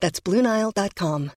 That's BlueNile.com.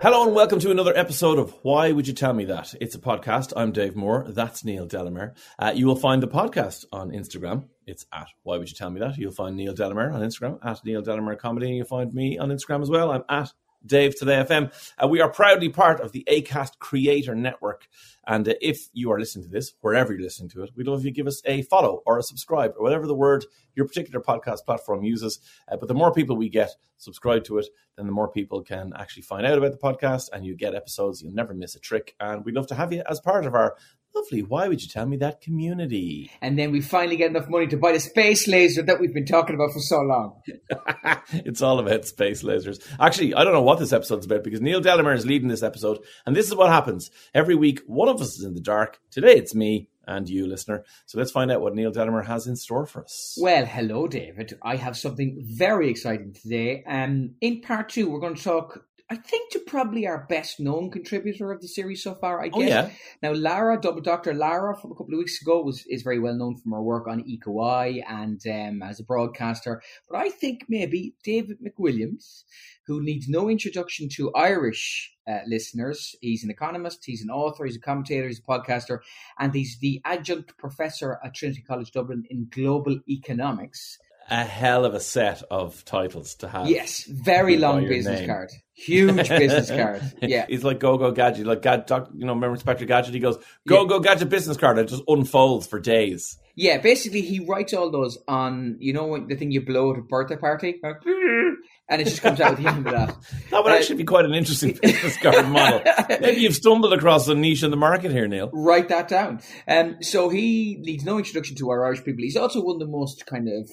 Hello and welcome to another episode of Why Would You Tell Me That? It's a podcast. I'm Dave Moore. That's Neil Delamere. You will find the podcast on Instagram. It's at Why Would You Tell Me That? You'll find Neil Delamere on Instagram, at Neil Delamere Comedy. And you'll find me on Instagram as well. I'm at Dave Today FM. We are proudly part of the Acast Creator Network. And if you are listening to this, wherever you're listening to it, we'd love if you give us a follow or a subscribe or whatever the word your particular podcast platform uses. But the more people we get subscribed to it, then the more people can actually find out about the podcast and you get episodes. You'll never miss a trick. And we'd love to have you as part of our lovely Why Would You Tell Me That community. And then we finally get enough money to buy the space laser that we've been talking about for so long. It's all about space lasers. Actually, I don't know what this episode's about because Neil Delamere is leading this episode. And this is what happens. Every week, one of us is in the dark. Today, it's me and you, listener. So let's find out what Neil Delamere has in store for us. Well, hello, David. I have something very exciting today. In part two, we're going to talk, I think, to probably our best known contributor of the series so far, I guess. Oh, yeah. Now, Lara, Double Doctor Lara from a couple of weeks ago is very well known from her work on Eco-Eye and as a broadcaster. But I think maybe David McWilliams, who needs no introduction to Irish listeners. He's an economist, he's an author, he's a commentator, he's a podcaster, and he's the adjunct professor at Trinity College Dublin in global economics. A hell of a set of titles to have. Yes, very long business name. Card. Huge business card. Yeah. He's like Go-Go Gadget. Like, you know, remember Inspector Gadget? He goes, Go-Go Gadget business card. It just unfolds for days. Yeah, basically he writes all those on, you know, the thing you blow at a birthday party? And it just comes out at the end of that. That would actually be quite an interesting business card model. Maybe you've stumbled across a niche in the market here, Neil. Write that down. So he needs no introduction to our Irish people. He's also one of the most kind of,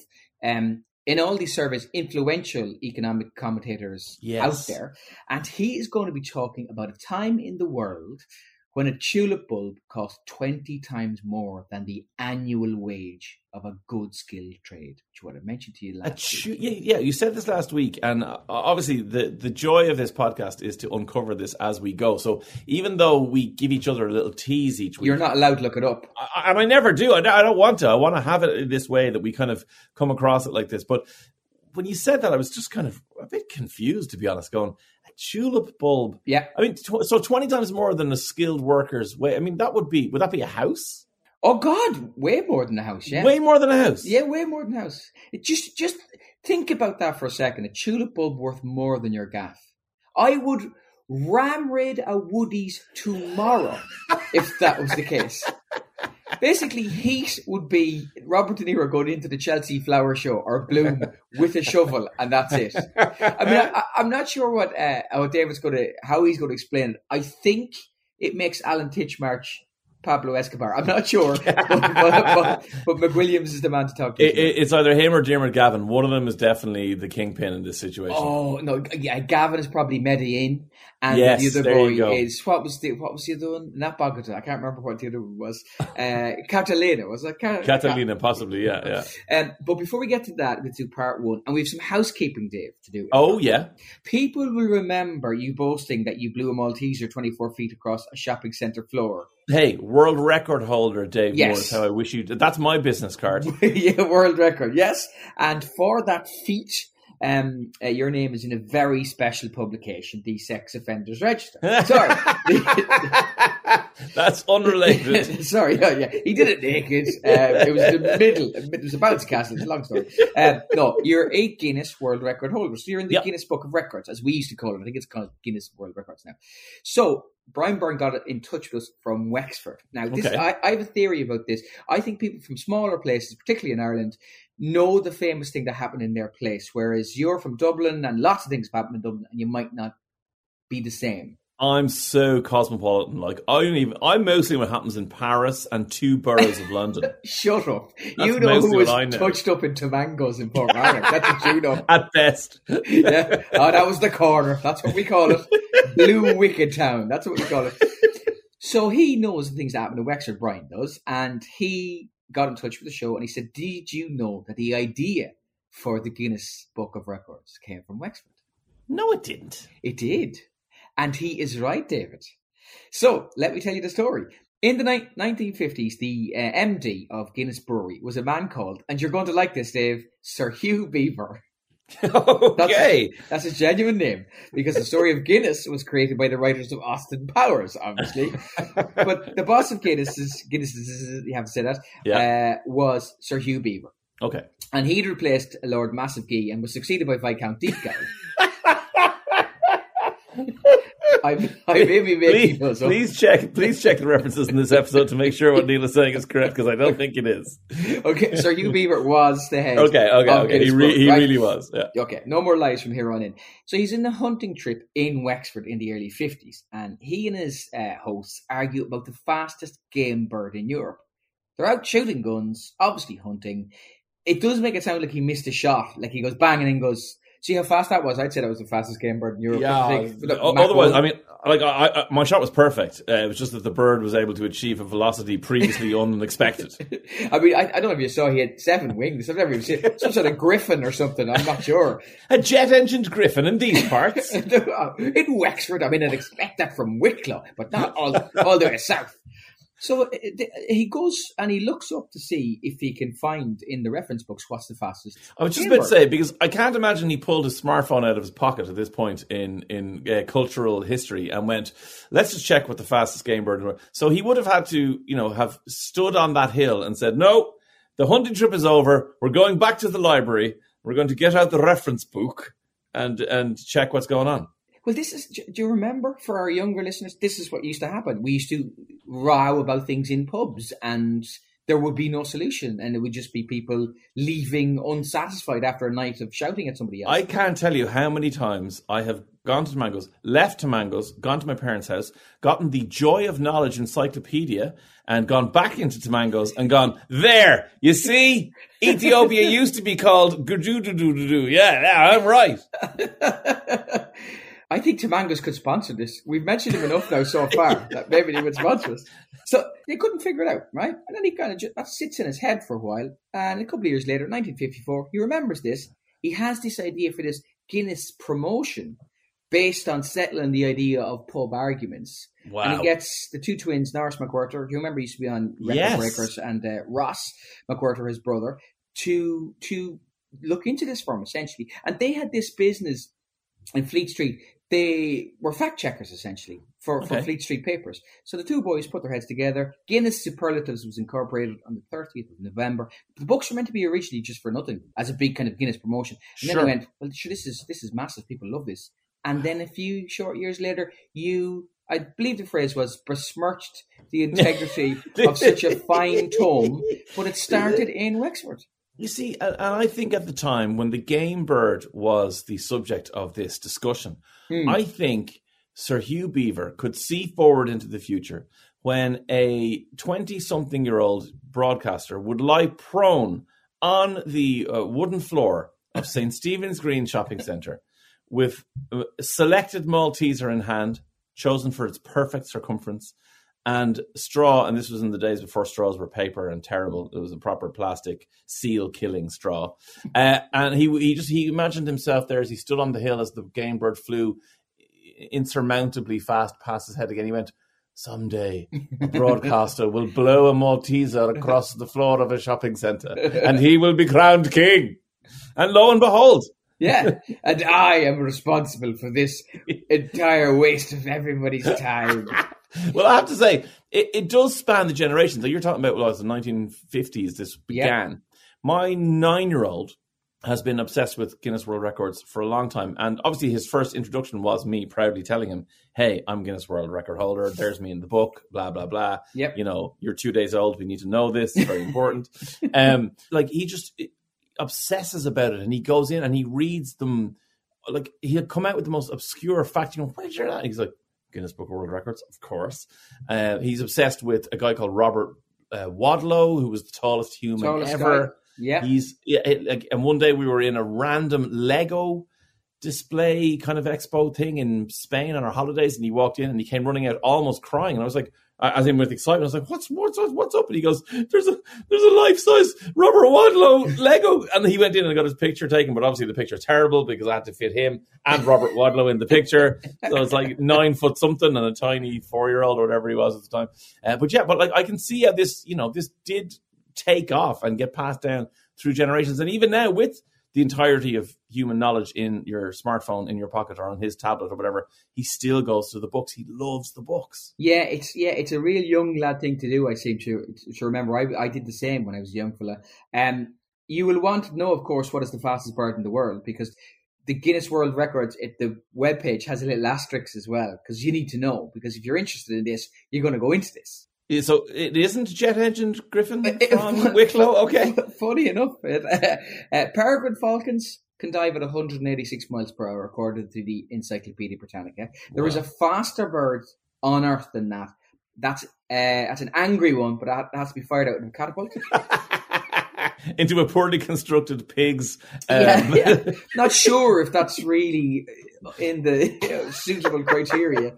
in all these surveys, influential economic commentators out there. And he is going to be talking about a time in the world when a tulip bulb cost 20 times more than the annual wage of a good skilled trade, which is what I mentioned to you last week. Yeah, you said this last week. And obviously the joy of this podcast is to uncover this as we go. So even though we give each other a little tease each week. You're not allowed to look it up. And I never do. I don't want to. I want to have it in this way that we kind of come across it like this. But when you said that, I was just kind of a bit confused, to be honest, going, tulip bulb. Yeah. I mean, so 20 times more than a skilled worker's wage. I mean, would that be a house? Oh, God, way more than a house, yeah. Way more than a house? Yeah, way more than a house. Just think about that for a second. A tulip bulb worth more than your gaff. I would ram raid a Woody's tomorrow if that was the case. Basically, heat would be Robert De Niro going into the Chelsea Flower Show or Bloom with a shovel, and that's it. I mean, I'm not sure what how he's going to explain it. I think it makes Alan Titchmarsh Pablo Escobar. I'm not sure, but McWilliams is the man to talk to. It's either him or Jim or Gavin. One of them is definitely the kingpin in this situation. Oh no, yeah, Gavin is probably Medellin, and the other boy is what was the other one? Not Bogota. I can't remember what the other one was. Catalina was that? Catalina, possibly. Yeah. But before we get to that, we'll do part one, and we have some housekeeping, Dave, to do. Oh yeah, people will remember you boasting that you blew a Malteser 24 feet across a shopping centre floor. Hey, world record holder, Dave Moore, is how I wish you did. That's my business card. Yeah, world record, yes. And for that feat, your name is in a very special publication, the Sex Offenders Register. Sorry. That's unrelated. Sorry. Oh, yeah. He did it naked. It was the middle. It was a bounce castle. It's a long story. No, you're a Guinness World Record holder. So you're in the Guinness Book of Records, as we used to call it. I think it's called Guinness World Records now. So Brian Byrne got in touch with us from Wexford. Now, this, I have a theory about this. I think people from smaller places, particularly in Ireland, know the famous thing that happened in their place, whereas you're from Dublin and lots of things have happened in Dublin and you might not be the same. I'm so cosmopolitan. Like, I'm mostly what happens in Paris and two boroughs of London. Shut up. That's you know who was touched up in Tomangos in Port Marnock. That's what you know. At best. Yeah. Oh, that was the corner. That's what we call it. Blue Wicked Town. That's what we call it. So he knows the things that happen in Wexford, Brian does, and he got in touch with the show and he said, did you know that the idea for the Guinness Book of Records came from Wexford? No, it didn't. It did. And he is right, David. So let me tell you the story. In the 1950s, the MD of Guinness Brewery was a man called, and you're going to like this, Dave, Sir Hugh Beaver. Okay. That's a genuine name, because the story of Guinness was created by the writers of Austin Powers, obviously. But the boss of Guinness, you have to say that, was Sir Hugh Beaver. Okay. And he'd replaced Lord Massey Gee and was succeeded by Viscount Digby. I may be making those up. Please check the references in this episode to make sure what Neil is saying is correct, because I don't think it is. Okay, Sir Hugh Beaver was the head. Okay. He really was. Yeah. Okay, no more lies from here on in. So he's in a hunting trip in Wexford in the early 50s, and he and his hosts argue about the fastest game bird in Europe. They're out shooting guns, obviously hunting. It does make it sound like he missed a shot, like he goes bang and then goes... See how fast that was? I'd say that was the fastest game bird in Europe. Yeah. Otherwise, I mean, like I my shot was perfect. It was just that the bird was able to achieve a velocity previously unexpected. I mean, I don't know if you saw he had seven wings. I've never even seen some sort of griffin or something. I'm not sure. A jet-engined griffin in these parts. In Wexford, I mean, I'd expect that from Wicklow, but not all the way south. So he goes and he looks up to see if he can find in the reference books what's the fastest. I was just about to say, because I can't imagine he pulled his smartphone out of his pocket at this point in cultural history and went, let's just check what the fastest game bird was. So he would have had to, have stood on that hill and said, no, the hunting trip is over. We're going back to the library. We're going to get out the reference book and check what's going on. Well, this is, do you remember, for our younger listeners, this is what used to happen. We used to row about things in pubs and there would be no solution and it would just be people leaving unsatisfied after a night of shouting at somebody else. I can't tell you how many times I have gone to Tomangos, left Tomangos, gone to my parents' house, gotten the Joy of Knowledge Encyclopedia and gone back into Tomangos and gone, there, you see, Ethiopia used to be called Gududududu. Yeah, I'm right. I think Tomangos could sponsor this. We've mentioned him enough now so far that maybe he would sponsor us. So they couldn't figure it out, right? And then he kind of just, that sits in his head for a while. And a couple of years later, 1954, he remembers this. He has this idea for this Guinness promotion based on settling the idea of pub arguments. Wow. And he gets the two twins, Norris McWhirter, you remember he used to be on Record Breakers, and Ross McWhirter, his brother, to look into this for him, essentially. And they had this business in Fleet Street. They were fact checkers, essentially, for Fleet Street papers. So the two boys put their heads together. Guinness Superlatives was incorporated on the 30th of November. The books were meant to be originally just for nothing, as a big kind of Guinness promotion. And then they went, well, sure, this is massive. People love this. And then a few short years later, I believe the phrase was, besmirched the integrity of such a fine tome. But it started in Wexford. You see, and I think at the time when the game bird was the subject of this discussion, I think Sir Hugh Beaver could see forward into the future when a 20-something-year-old broadcaster would lie prone on the wooden floor of St. Stephen's Green Shopping Centre with selected Malteser in hand, chosen for its perfect circumference, and straw, and this was in the days before straws were paper and terrible. It was a proper plastic seal-killing straw. And he imagined himself there as he stood on the hill as the game bird flew insurmountably fast past his head again. He went, someday a broadcaster will blow a Malteser across the floor of a shopping centre and he will be crowned king. And lo and behold, Yeah, and I am responsible for this entire waste of everybody's time. Well, I have to say, it does span the generations. So you're talking about, well, it was the 1950s this began. Yep. My 9-year-old has been obsessed with Guinness World Records for a long time. And obviously his first introduction was me proudly telling him, hey, I'm Guinness World Record holder. There's me in the book, blah, blah, blah. Yep. You know, you're 2 days old. We need to know this. It's very important. Like he just obsesses about it, and he goes in and he reads them. Like he'll come out with the most obscure fact. You know, where did you hear that? And he's like, Guinness Book of World Records, of course. He's obsessed with a guy called Robert Wadlow, who was the tallest human ever. Guy. Yeah, and one day we were in a random Lego display kind of expo thing in Spain on our holidays, and he walked in and he came running out almost crying, and I was like, as in with excitement, I was like, what's up? And he goes, there's a life-size Robert Wadlow Lego, and he went in and got his picture taken, but obviously the picture's terrible because I had to fit him and Robert Wadlow in the picture, so it's like 9 foot something and a tiny 4-year-old or whatever he was at the time. But like I can see how this, you know, this did take off and get passed down through generations. And even now, with the entirety of human knowledge in your smartphone, in your pocket, or on his tablet or whatever, he still goes to the books. He loves the books. It's a real young lad thing to do. I seem to remember I did the same when I was a young fella. You will want to know, of course, what is the fastest bird in the world, because the Guinness World Records at the webpage has a little asterisk as well, because you need to know, because if you're interested in this, you're going to go into this. So it isn't Jet Engine Griffin from Wicklow, okay? Funny enough, peregrine falcons can dive at 186 miles per hour, according to the Encyclopedia Britannica. There is a faster bird on Earth than that. That's an angry one, but it has to be fired out in a catapult. Into a poorly constructed pig's. Not sure if that's really in the suitable criteria.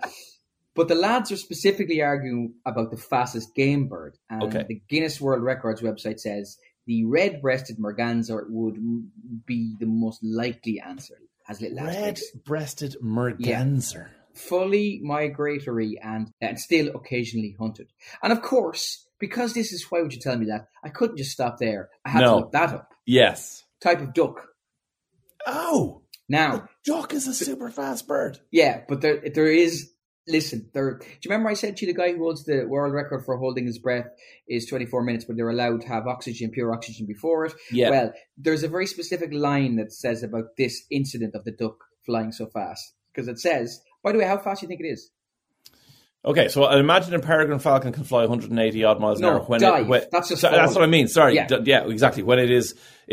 But the lads are specifically arguing about the fastest game bird. And the Guinness World Records website says the red-breasted merganser would be the most likely answer. Red-breasted merganser. Yeah. Fully migratory and still occasionally hunted. And of course, because this is why would you tell me that? I couldn't just stop there. I had to look that up. Yes. Type of duck. Oh. Now. A duck is a super fast bird. Yeah, but there is... Listen, do you remember I said to you the guy who holds the world record for holding his breath is 24 minutes, but they're allowed to have oxygen, pure oxygen before it? Yeah. Well, there's a very specific line that says about this incident of the duck flying so fast. Because it says, by the way, how fast do you think it is? Okay, so I imagine a peregrine falcon can fly 180-odd miles an hour. That's what I mean. Sorry. Yeah. Exactly. When it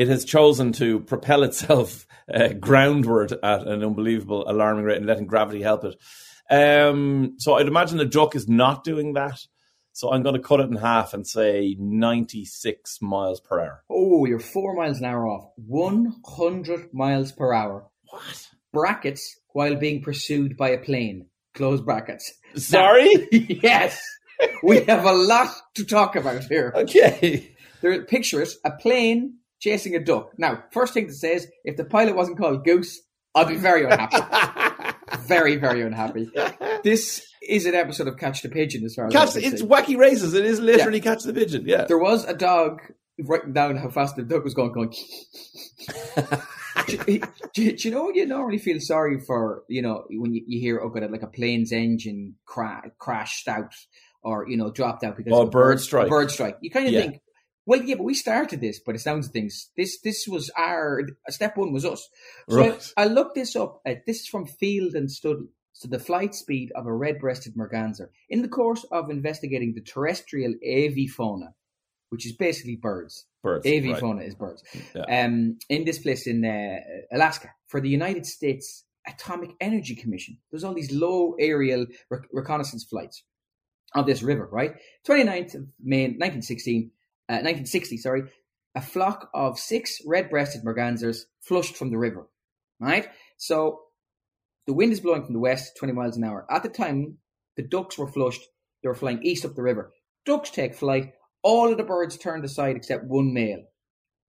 has chosen to propel itself groundward at an unbelievable, alarming rate and letting gravity help it. So I'd imagine the duck is not doing that. So I'm going to cut it in half and say 96 miles per hour. Oh, you're 4 miles an hour off. 100 miles per hour. What? Brackets, while being pursued by a plane. Close brackets. Sorry? Now, yes. We have a lot to talk about here. Okay. Picture it, a plane chasing a duck. Now, first thing to say is, if the pilot wasn't called Goose, I'd be very unhappy. Very, very unhappy. This is an episode of Catch the Pigeon, as far as I can see. It's wacky races. It is literally Catch the Pigeon, yeah. There was a dog writing down how fast the duck was going. Do you know you normally feel sorry for, you know, when you hear, like a plane's engine crashed out or, you know, dropped out because of a bird strike. You kind of think, well, yeah, but we started this, but it sounds things. This was our step one was us. So right. I looked this up. This is from Field and Study. So the flight speed of a red-breasted merganser. In the course of investigating the terrestrial avifauna, which is basically birds. Avifauna is birds. Yeah. In this place in Alaska, for the United States Atomic Energy Commission, there's all these low aerial reconnaissance flights of this river, right? 29th of May, 1960, a flock of 6 red-breasted mergansers flushed from the river, right? So the wind is blowing from the west, 20 miles an hour. At the time, the ducks were flushed. They were flying east up the river. Ducks take flight. All of the birds turned aside except one male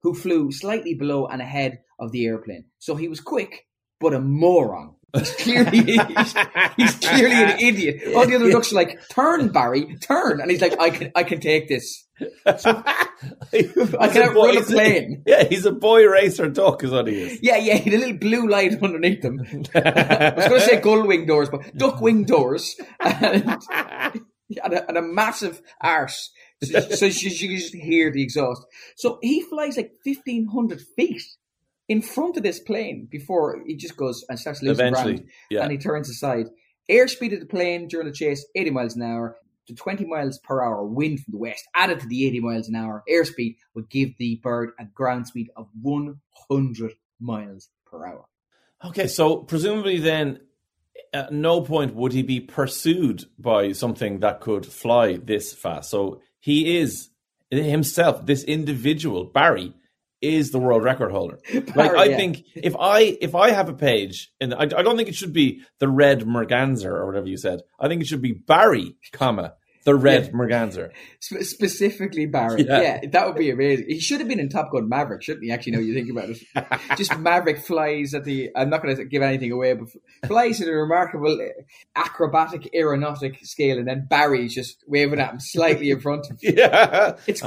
who flew slightly below and ahead of the airplane. So he was quick, but a moron. He's clearly an idiot. All the other ducks are like, turn, Barry, turn. And he's like, I can take this. I can outrun a plane. Yeah, he's a boy racer duck is what he is. Yeah, he had a little blue light underneath him. I was going to say gull-wing doors, but duck-wing doors. And a massive arse. So you can just hear the exhaust. So he flies like 1,500 feet in front of this plane before he just goes and starts losing ground. Yeah. And he turns aside. Airspeed of the plane during the chase, 80 miles an hour. The 20 miles per hour wind from the west added to the 80 miles an hour airspeed would give the bird a ground speed of 100 miles per hour. Okay, so presumably then at no point would he be pursued by something that could fly this fast. So he is himself, this individual, Barry, is the world record holder. I think if I have a page, and I don't think it should be the red merganser or whatever you said. I think it should be Barry, the red merganser. Specifically Barry. Yeah, that would be amazing. He should have been in Top Gun Maverick, shouldn't he? Actually, now you think about it. Just Maverick flies at the... I'm not going to give anything away, but flies at a remarkable acrobatic aeronautic scale, and then Barry's just waving at him slightly in front of him. Yeah, it's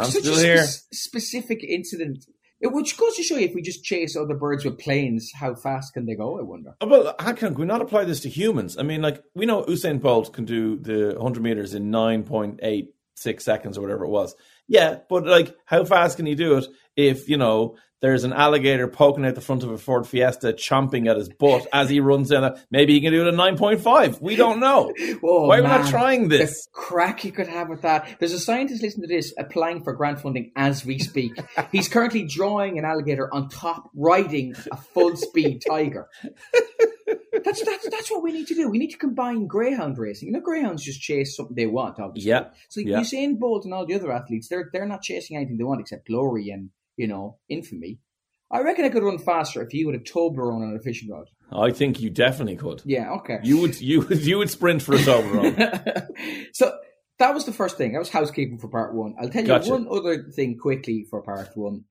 specific incident. Which goes to show you, if we just chase other birds with planes, how fast can they go, I wonder? Well, how can we not apply this to humans? I mean, like, we know Usain Bolt can do the 100 metres in 9.86 seconds or whatever it was. Yeah, but, like, how fast can he do it if, you know, there's an alligator poking out the front of a Ford Fiesta, chomping at his butt as he runs down? Maybe he can do it in 9.5. We don't know. Why are we not trying this? The crack you could have with that. There's a scientist listening to this applying for grant funding as we speak. He's currently drawing an alligator on top, riding a full-speed tiger. That's what we need to do. We need to combine greyhound racing. You know, greyhounds just chase something they want, obviously. Yeah. So Usain Bolt and all the other athletes, they're not chasing anything they want except glory and, you know, infamy. I reckon I could run faster if you had a Toblerone on a fishing rod. I think you definitely could. Yeah, okay. You would sprint for a Toblerone. So that was the first thing. That was housekeeping for part one. I'll tell you one other thing quickly for part one.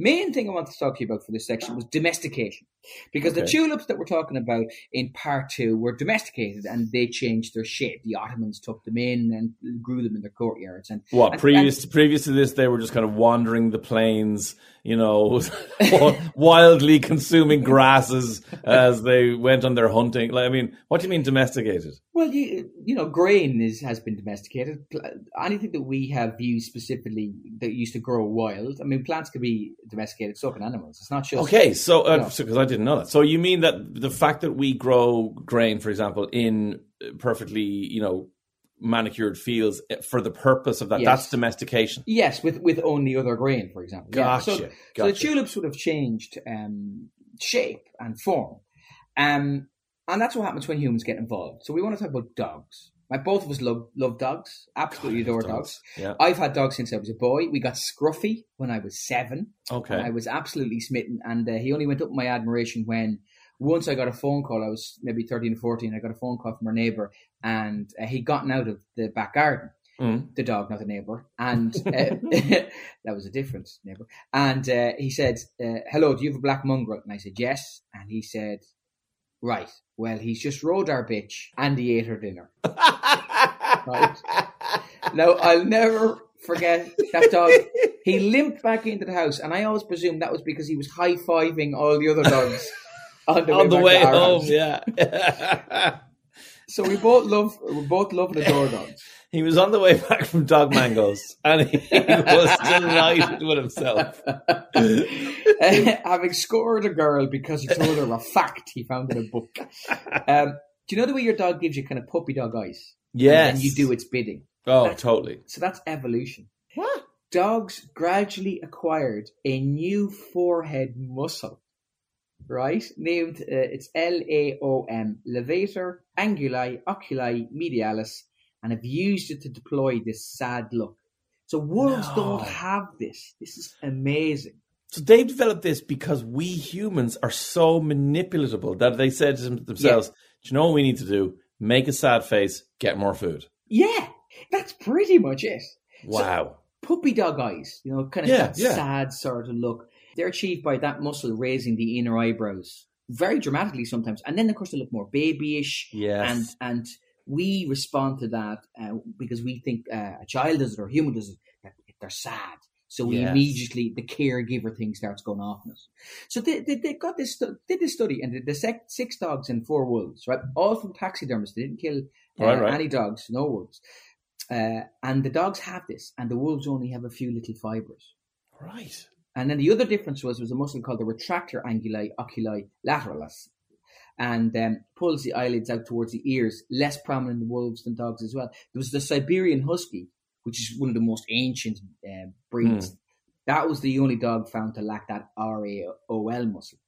Main thing I wanted to talk to you about for this section was domestication. Because the tulips that we're talking about in part two were domesticated and they changed their shape. The Ottomans took them in and grew them in their courtyards. And previous to this, they were just kind of wandering the plains, you know, wildly consuming grasses as they went on their hunting. Like, I mean, what do you mean domesticated? Well, you know, grain has been domesticated. Anything that we have used specifically that used to grow wild, I mean, plants can be domesticated, so can animals. It's not just... Okay, so because I didn't know that. So you mean that the fact that we grow grain, for example, in perfectly, you know, manicured fields for the purpose of that, that's domestication? Yes, with only other grain, for example. Gotcha. Yeah. So the tulips would have changed shape and form. And that's what happens when humans get involved. So we want to talk about dogs. Like, both of us love dogs, absolutely adore dogs. Yeah. I've had dogs since I was a boy. We got Scruffy when I was 7. Okay. I was absolutely smitten, and he only went up my admiration when once I got a phone call. I was maybe 13 or 14. I got a phone call from our neighbour, and he'd gotten out of the back garden. The dog, not the neighbour. And that was a different neighbour. And he said, hello, do you have a black mongrel? And I said, yes. And he said... Right. Well, he's just rode our bitch and he ate her dinner. Right. Now, I'll never forget that dog. He limped back into the house, and I always presumed that was because he was high-fiving all the other dogs on the way home. Yeah. So we both love the door dogs. He was on the way back from Dog Mangoes, and he was delighted with himself. Having scored a girl because he told her a fact he found in a book. Do you know the way your dog gives you kind of puppy dog eyes? Yes. And you do its bidding. Oh, totally. So that's evolution. What? Dogs gradually acquired a new forehead muscle, right? Named, it's LAOM, levator, anguli, oculi, medialis. And have used it to deploy this sad look. So wolves don't have this. This is amazing. So they've developed this because we humans are so manipulatable that they said to themselves, do you know what we need to do? Make a sad face, get more food. Yeah, that's pretty much it. Wow. So, puppy dog eyes, you know, kind of sad sort of look. They're achieved by that muscle raising the inner eyebrows. very dramatically sometimes. And then, of course, they look more babyish. Yes. And we respond to that because we think a child does it or a human does it, that they're sad. So we immediately, the caregiver thing starts going off on us. So they got this, did this study, and the six dogs and four wolves, right? All from taxidermists. They didn't kill any dogs, no wolves. And the dogs have this, and the wolves only have a few little fibers. Right. And then the other difference was a muscle called the retractor anguli oculi lateralis, and pulls the eyelids out towards the ears, less prominent in wolves than dogs as well. There was the Siberian husky, which is one of the most ancient breeds. That was the only dog found to lack that RAOL muscle.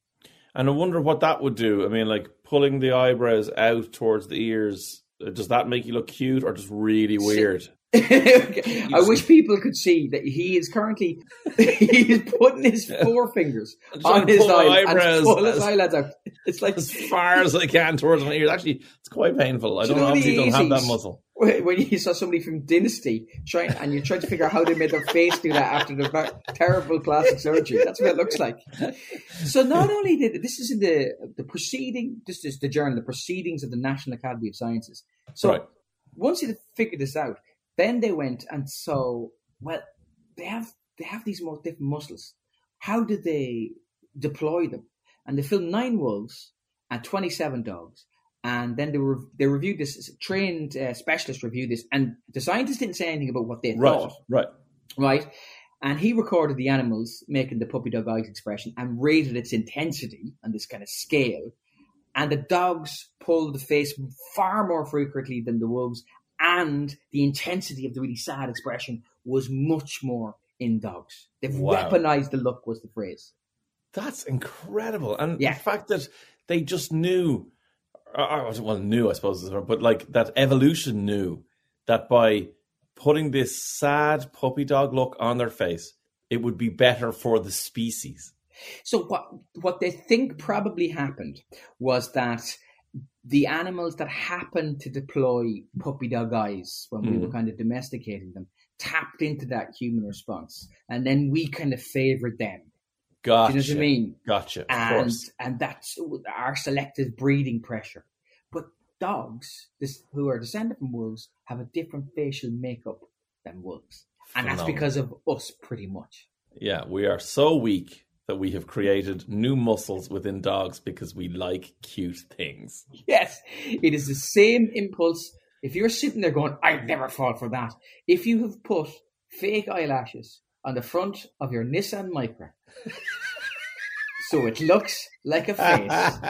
And I wonder what that would do. I mean, like pulling the eyebrows out towards the ears, does that make you look cute or just really weird? Okay. I wish people could see that he is currently he is putting his forefingers on his eyebrows and pull his eyelids out. It's like as far as I can towards my ears. Actually, it's quite painful. I don't obviously don't have that muscle. When you saw somebody from Dynasty trying, and you're trying to figure out how they made their face do that after the terrible plastic surgery, that's what it looks like. So not only did this is in the proceeding, this is the journal, the Proceedings of the National Academy of Sciences. So once you figured this out. Then they went and saw, well, they have these more different muscles. How do they deploy them? And they filmed 9 wolves and 27 dogs. And then they reviewed this, trained specialists reviewed this. And the scientists didn't say anything about what they thought. Right. And he recorded the animals making the puppy dog eyes expression and rated its intensity on this kind of scale. And the dogs pulled the face far more frequently than the wolves. And the intensity of the really sad expression was much more in dogs. They've weaponized the look was the phrase. That's incredible. And the fact that they just knew, well, knew, I suppose, but like that evolution knew that by putting this sad puppy dog look on their face, it would be better for the species. So what they think probably happened was that the animals that happened to deploy puppy dog eyes when we were kind of domesticating them tapped into that human response. And then we kind of favored them. Gotcha. Do you know what I mean? Gotcha. And that's our selective breeding pressure. But dogs, who are descended from wolves, have a different facial makeup than wolves. Phenomenal. And that's because of us pretty much. Yeah, we are so weak that we have created new muscles within dogs because we like cute things. Yes, it is the same impulse. If you're sitting there going, I'd never fall for that. If you have put fake eyelashes on the front of your Nissan Micra, so it looks like a face,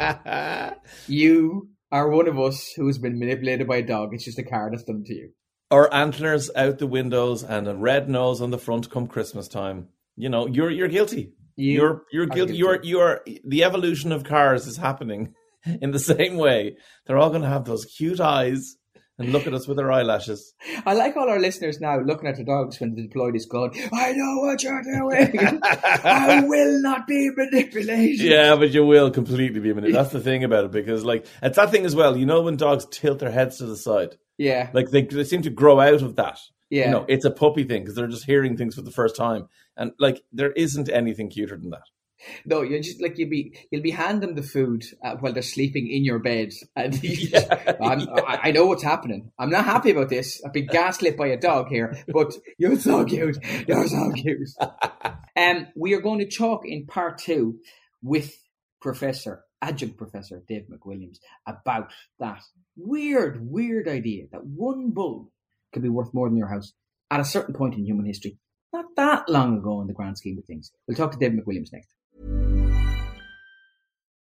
you are one of us who has been manipulated by a dog. It's just a car that's done to you. Or antlers out the windows and a red nose on the front come Christmas time. You know, you're guilty. You're guilty. You're the evolution of cars is happening in the same way. They're all going to have those cute eyes and look at us with their eyelashes. I like all our listeners now looking at the dogs when they deploy this code. I know what you're doing. I will not be manipulated. Yeah, but you will completely be manipulated. That's the thing about it, because like it's that thing as well. You know when dogs tilt their heads to the side. Yeah, like they seem to grow out of that. Yeah, you know, it's a puppy thing because they're just hearing things for the first time, and like there isn't anything cuter than that. No, you're just like you'll be handing them the food while they're sleeping in your bed, and I know what's happening. I'm not happy about this. I've been gaslit by a dog here, but you're so cute. You're so cute. We are going to talk in part 2 with Adjunct Professor Dave McWilliams about that weird idea that one bull could be worth more than your house at a certain point in human history. Not that long ago in the grand scheme of things. We'll talk to David McWilliams next.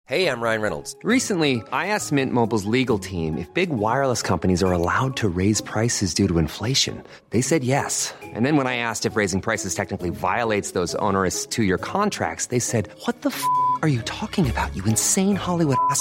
Hey, I'm Ryan Reynolds. Recently, I asked Mint Mobile's legal team if big wireless companies are allowed to raise prices due to inflation. They said yes. And then when I asked if raising prices technically violates those onerous 2-year contracts, they said, what the f*** are you talking about, you insane Hollywood ass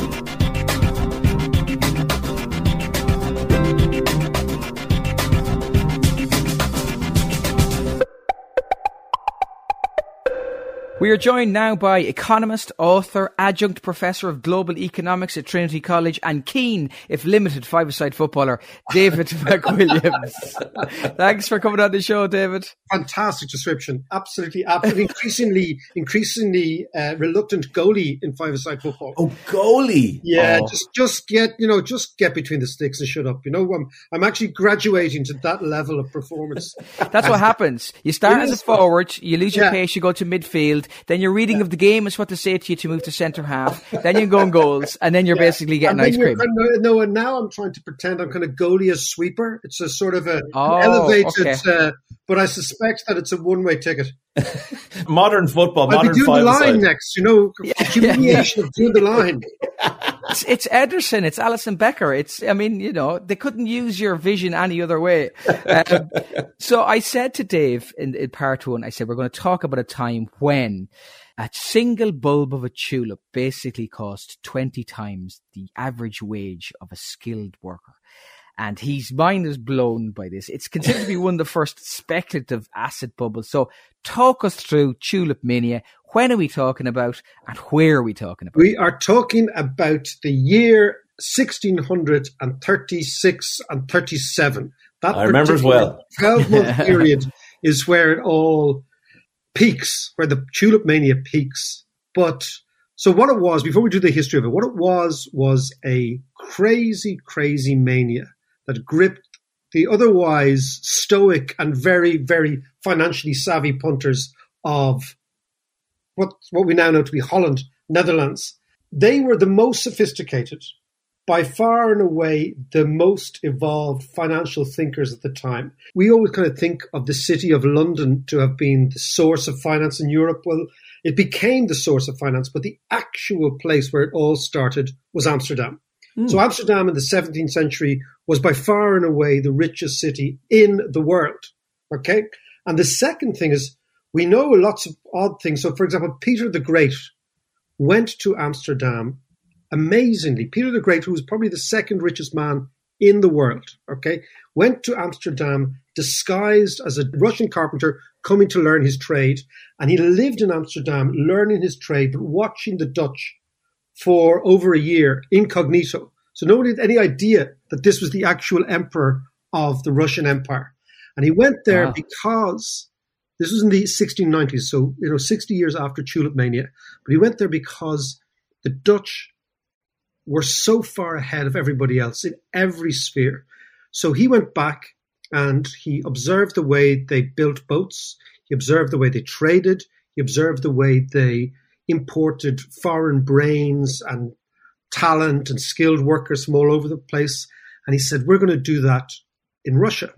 We are joined now by economist, author, adjunct professor of global economics at Trinity College and keen, if limited, five-a-side footballer, David McWilliams. Thanks for coming on the show, David. Fantastic description. Absolutely. Increasingly reluctant goalie in five-a-side football. Oh, goalie. Yeah, oh. Just get between the sticks and shut up. You know, I'm actually graduating to that level of performance. That's what happens. You start as a forward, you lose your pace, you go to midfield. Then your reading of the game is what to say to you to move to centre half. Then you go on goals, and then you're basically getting ice cream. And now I'm trying to pretend I'm kind of goalie as sweeper. It's a sort of an elevated, but I suspect that it's a one-way ticket. Modern football, modern five-a-side. I'll be doing the line next, humiliation of doing the line. It's Ederson, it's Alison Becker. They couldn't use your vision any other way. So I said to Dave in part one, I said, we're going to talk about a time when a single bulb of a tulip basically cost 20 times the average wage of a skilled worker. And his mind is blown by this. It's considered to be one of the first speculative asset bubbles. So talk us through tulip mania. When are we talking about and where are we talking about? We are talking about the year 1636 and 37. That I remember as well. 12-month period is where it all peaks, where the tulip mania peaks. But so what it was, before we do the history of it, what it was a crazy, crazy mania that gripped the otherwise stoic and very, very financially savvy punters of what we now know to be Holland, Netherlands. They were the most sophisticated, by far and away the most evolved financial thinkers at the time. We always kind of think of the city of London to have been the source of finance in Europe. Well, it became the source of finance, but the actual place where it all started was Amsterdam. So Amsterdam in the 17th century was by far and away the richest city in the world. Okay. And the second thing is we know lots of odd things. So, for example, Peter the Great went to Amsterdam amazingly. Peter the Great, who was probably the second richest man in the world, okay, went to Amsterdam disguised as a Russian carpenter coming to learn his trade. And he lived in Amsterdam learning his trade, but watching the Dutch for over a year, incognito. So nobody had any idea that this was the actual emperor of the Russian Empire. And he went there because this was in the 1690s, so 60 years after Tulip Mania. But he went there because the Dutch were so far ahead of everybody else in every sphere. So he went back and he observed the way they built boats. He observed the way they traded. He observed the way they imported foreign brains and talent and skilled workers from all over the place. And he said, we're going to do that in Russia.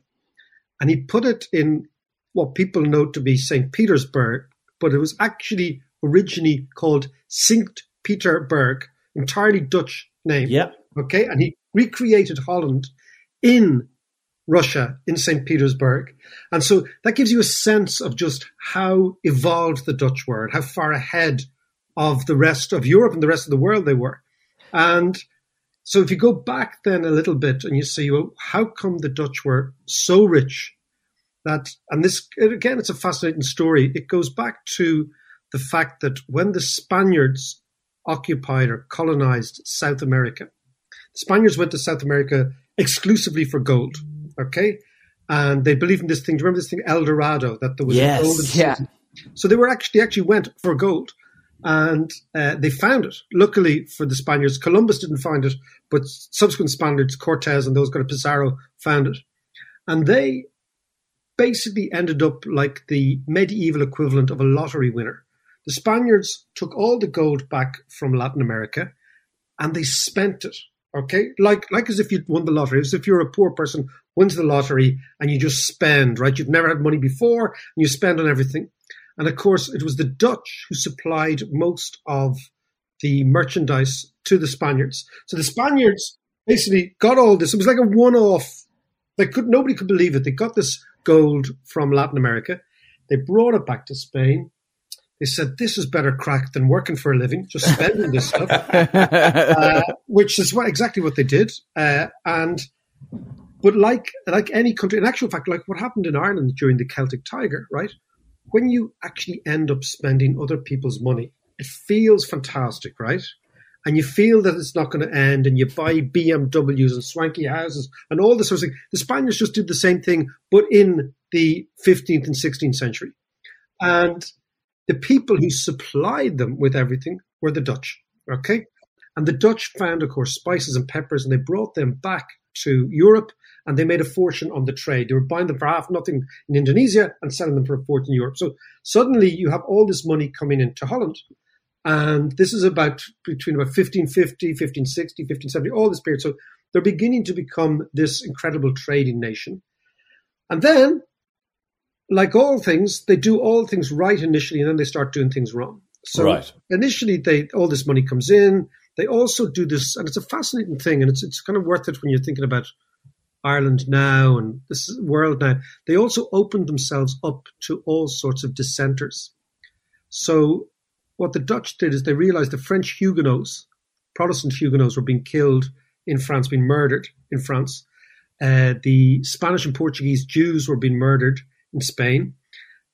And he put it in what people know to be St. Petersburg, but it was actually originally called Sint Peterburg, entirely Dutch name. Yeah. Okay. And he recreated Holland in Russia, in St. Petersburg. And so that gives you a sense of just how evolved the Dutch were and how far ahead of the rest of Europe and the rest of the world they were. And so if you go back then a little bit and you see, well, how come the Dutch were so rich? That, and this, again, it's a fascinating story. It goes back to the fact that when the Spaniards occupied or colonized South America, the Spaniards went to South America exclusively for gold, okay? And they believed in this thing. Do you remember this thing, El Dorado, that there was a golden city? So they were actually went for gold, and they found it. Luckily for the Spaniards, Columbus didn't find it, but subsequent Spaniards, Cortez and those going to Pizarro, found it. And they basically ended up like the medieval equivalent of a lottery winner. The Spaniards took all the gold back from Latin America and they spent it, okay? Like as if you'd won the lottery, as if you're a poor person, wins the lottery and you just spend, right? You've never had money before and you spend on everything. And of course, it was the Dutch who supplied most of the merchandise to the Spaniards. So the Spaniards basically got all this. It was like a one-off. Nobody could believe it. They got this gold from Latin America. They brought it back to Spain. They said, this is better crack than working for a living, just spending this stuff, which is exactly what they did. But like any country, in actual fact, like what happened in Ireland during the Celtic Tiger, right? When you actually end up spending other people's money, it feels fantastic, right? And you feel that it's not going to end, and you buy BMWs and swanky houses and all this sort of thing. The Spaniards just did the same thing, but in the 15th and 16th century. And the people who supplied them with everything were the Dutch, okay? And the Dutch found, of course, spices and peppers, and they brought them back to Europe, and they made a fortune on the trade. They were buying them for half nothing in Indonesia and selling them for a fortune in Europe. So suddenly you have all this money coming into Holland. And this is between 1550, 1560, 1570, all this period. So they're beginning to become this incredible trading nation. And then, like all things, they do all things right initially, and then they start doing things wrong. So initially, all this money comes in. They also do this, and it's a fascinating thing, and it's kind of worth it when you're thinking about Ireland now and this world now. They also opened themselves up to all sorts of dissenters. So what the Dutch did is they realized the French Huguenots, Protestant Huguenots, were being killed in France, being murdered in France. The Spanish and Portuguese Jews were being murdered in Spain.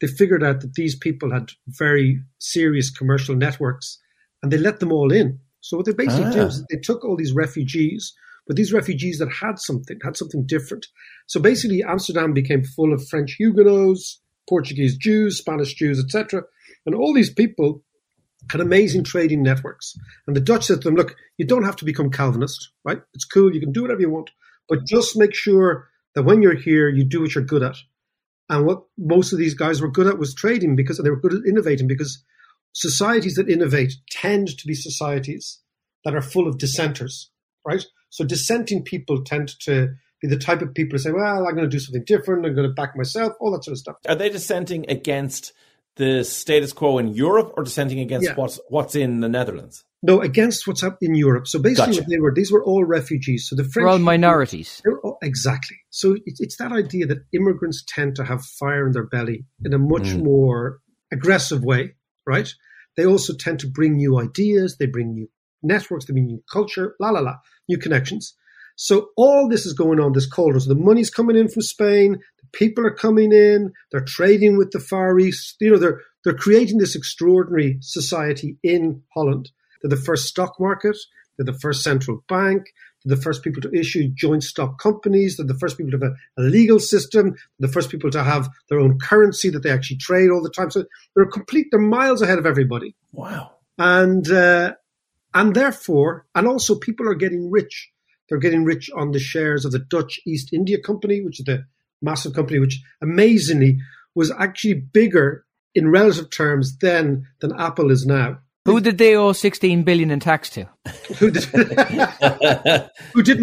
They figured out that these people had very serious commercial networks, and they let them all in. So what they basically did is they took all these refugees, but these refugees that had something different. So basically Amsterdam became full of French Huguenots, Portuguese Jews, Spanish Jews, etc. And all these people had amazing trading networks. And the Dutch said to them, look, you don't have to become Calvinist, right? It's cool. You can do whatever you want. But just make sure that when you're here, you do what you're good at. And what most of these guys were good at was trading, because they were good at innovating, because societies that innovate tend to be societies that are full of dissenters, right? So dissenting people tend to be the type of people who say, well, I'm going to do something different. I'm going to back myself, all that sort of stuff. Are they dissenting against the status quo in Europe, or dissenting against what's in the Netherlands? No, against what's up in Europe. So basically what they were, these were all refugees. So the French... They're all minorities. Exactly. So it's that idea that immigrants tend to have fire in their belly in a much more aggressive way, right? They also tend to bring new ideas. They bring new networks. They bring new culture, new connections. So all this is going on, this cauldron. So the money's coming in from Spain. People are coming in, they're trading with the Far East, you know, they're creating this extraordinary society in Holland. They're the first stock market, they're the first central bank, they're the first people to issue joint stock companies, they're the first people to have a legal system, they're the first people to have their own currency that they actually trade all the time. So they're miles ahead of everybody. Wow. And therefore, and also people are getting rich. They're getting rich on the shares of the Dutch East India Company, which is the massive company, which amazingly was actually bigger in relative terms then than Apple is now. Who did they owe 16 billion in tax to? Who didn't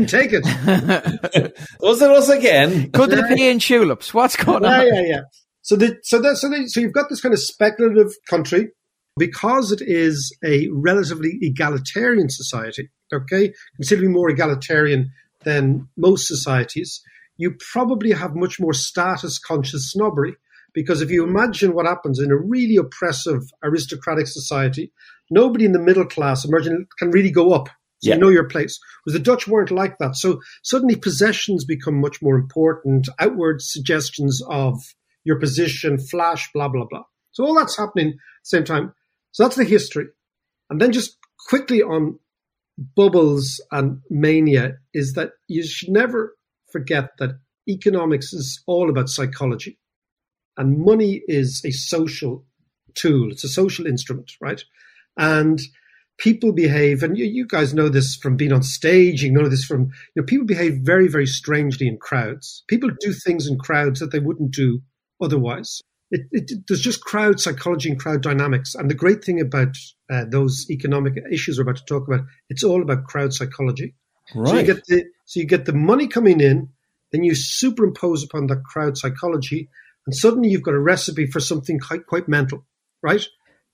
take it? Was it us again? Could they pay in tulips? What's going on? Yeah. So you've got this kind of speculative country because it is a relatively egalitarian society, okay? Considerably more egalitarian than most societies. You probably have much more status-conscious snobbery, because if you imagine what happens in a really oppressive aristocratic society, nobody in the middle class emerging can really go up. So you know your place. Because the Dutch weren't like that. So suddenly possessions become much more important, outward suggestions of your position, flash, blah, blah, blah. So all that's happening at the same time. So that's the history. And then just quickly on bubbles and mania is that you should never forget that economics is all about psychology. And money is a social tool. It's a social instrument, right? And people behave, and you guys know this from being on stage, you know this from, people behave very, very strangely in crowds. People do things in crowds that they wouldn't do otherwise. There's just crowd psychology and crowd dynamics. And the great thing about those economic issues we're about to talk about, it's all about crowd psychology. Right. So you get the money coming in, then you superimpose upon that crowd psychology, and suddenly you've got a recipe for something quite mental, right?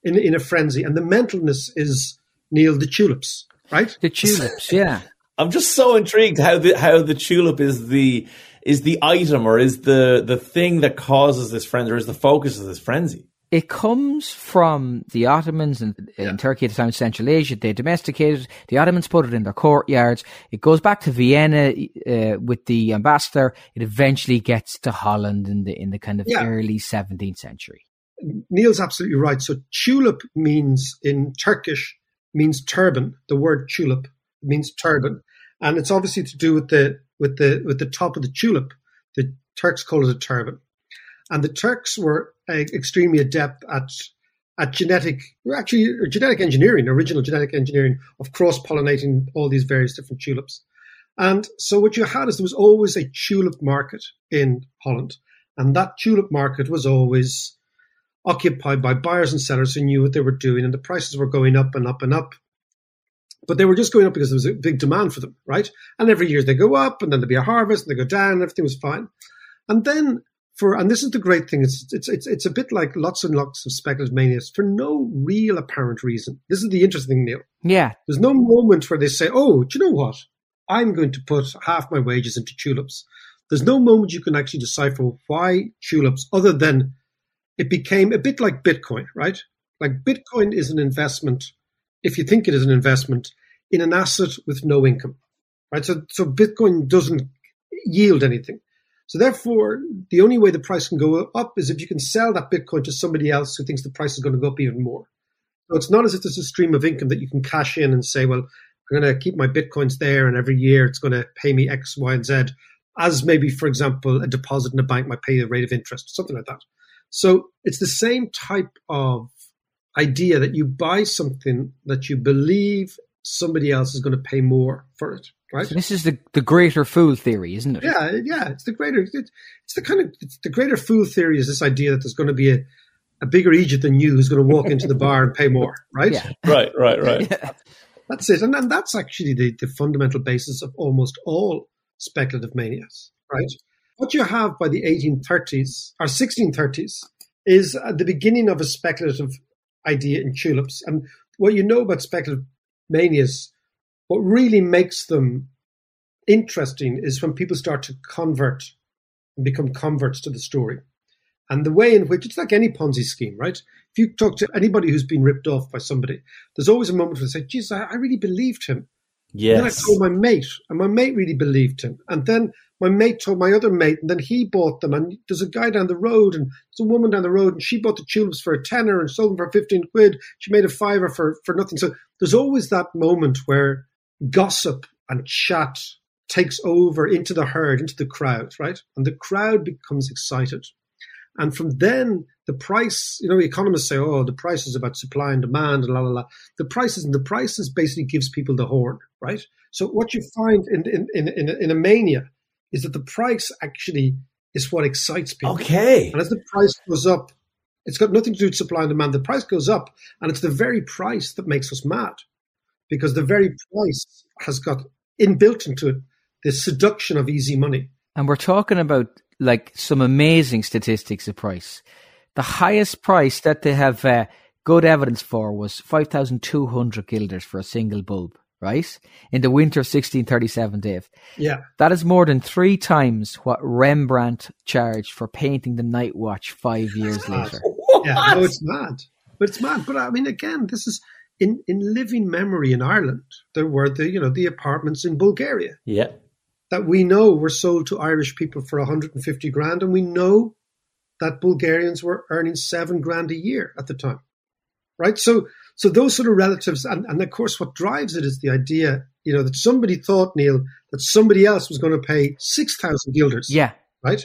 In a frenzy. And the mentalness is, Neil, the tulips, right? The tulips, yeah. I'm just so intrigued how the tulip is the item or is the thing that causes this frenzy or is the focus of this frenzy. It comes from the Ottomans in Turkey at the time, Central Asia. They domesticated it. The Ottomans put it in their courtyards. It goes back to Vienna with the ambassador. It eventually gets to Holland in the kind of early 17th century. Neil's absolutely right. So tulip means in Turkish means turban. The word tulip means turban, and it's obviously to do with the top of the tulip. The Turks call it a turban. And the Turks were extremely adept at original genetic engineering of cross-pollinating all these various different tulips. And so what you had is there was always a tulip market in Holland. And that tulip market was always occupied by buyers and sellers who knew what they were doing. And the prices were going up and up and up. But they were just going up because there was a big demand for them, right? And every year they go up and then there'd be a harvest and they go down and everything was fine. And then... And this is the great thing, it's a bit like lots and lots of speculative manias for no real apparent reason. This is the interesting thing, Neil. Yeah. There's no moment where they say, oh, do you know what? I'm going to put half my wages into tulips. There's no moment you can actually decipher why tulips, other than it became a bit like Bitcoin, right? Like Bitcoin is an investment, if you think it is an investment, in an asset with no income, right? So Bitcoin doesn't yield anything. So therefore, the only way the price can go up is if you can sell that Bitcoin to somebody else who thinks the price is going to go up even more. So it's not as if there's a stream of income that you can cash in and say, well, I'm going to keep my Bitcoins there and every year it's going to pay me X, Y, and Z, as maybe, for example, a deposit in a bank might pay the rate of interest, something like that. So it's the same type of idea that you buy something that you believe somebody else is going to pay more for it. Right? So this is the greater fool theory, isn't it? Yeah. It's the greater fool theory is this idea that there's going to be a bigger idiot than you who's going to walk into the bar and pay more, right? Yeah. Right. Yeah. That's it, and that's actually the fundamental basis of almost all speculative manias, right? What you have by the 1830s or 1630s is the beginning of a speculative idea in tulips, and what you know about speculative manias. What really makes them interesting is when people start to convert and become converts to the story. And the way in which, it's like any Ponzi scheme, right? If you talk to anybody who's been ripped off by somebody, there's always a moment where they say, geez, I really believed him. Yes. And then I told my mate, and my mate really believed him. And then my mate told my other mate, and then he bought them. And there's a guy down the road, and there's a woman down the road, and she bought the tulips for £10 and sold them for 15 quid. She made a fiver for nothing. So there's always that moment where gossip and chat takes over into the herd, into the crowd, right? And the crowd becomes excited. And from then, the price, economists say, oh, the price is about supply and demand and la, la, la. The prices basically gives people the horn, right? So what you find in a mania is that the price actually is what excites people. Okay. And as the price goes up, it's got nothing to do with supply and demand. The price goes up, and it's the very price that makes us mad. Because the very price has got inbuilt into it the seduction of easy money. And we're talking about like some amazing statistics of price. The highest price that they have good evidence for was 5,200 guilders for a single bulb, right? In the winter of 1637, Dave. Yeah. That is more than 3 times what Rembrandt charged for painting the Night Watch 5 years later. Yeah, no, it's mad. But I mean, again, this is... in living memory in Ireland, there were the apartments in Bulgaria. Yeah. That we know were sold to Irish people for 150 grand. And we know that Bulgarians were earning 7 grand a year at the time. Right. So those sort of relatives, and of course, what drives it is the idea, that somebody thought, Neil, that somebody else was going to pay 6,000 guilders. Yeah. Right.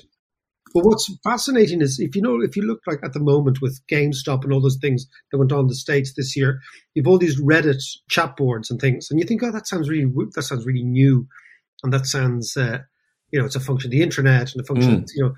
But what's fascinating is if you look like at the moment with GameStop and all those things that went on in the States this year, you've all these Reddit chat boards and things, and you think, oh, that sounds really new, and that sounds it's a function of the internet and a function of,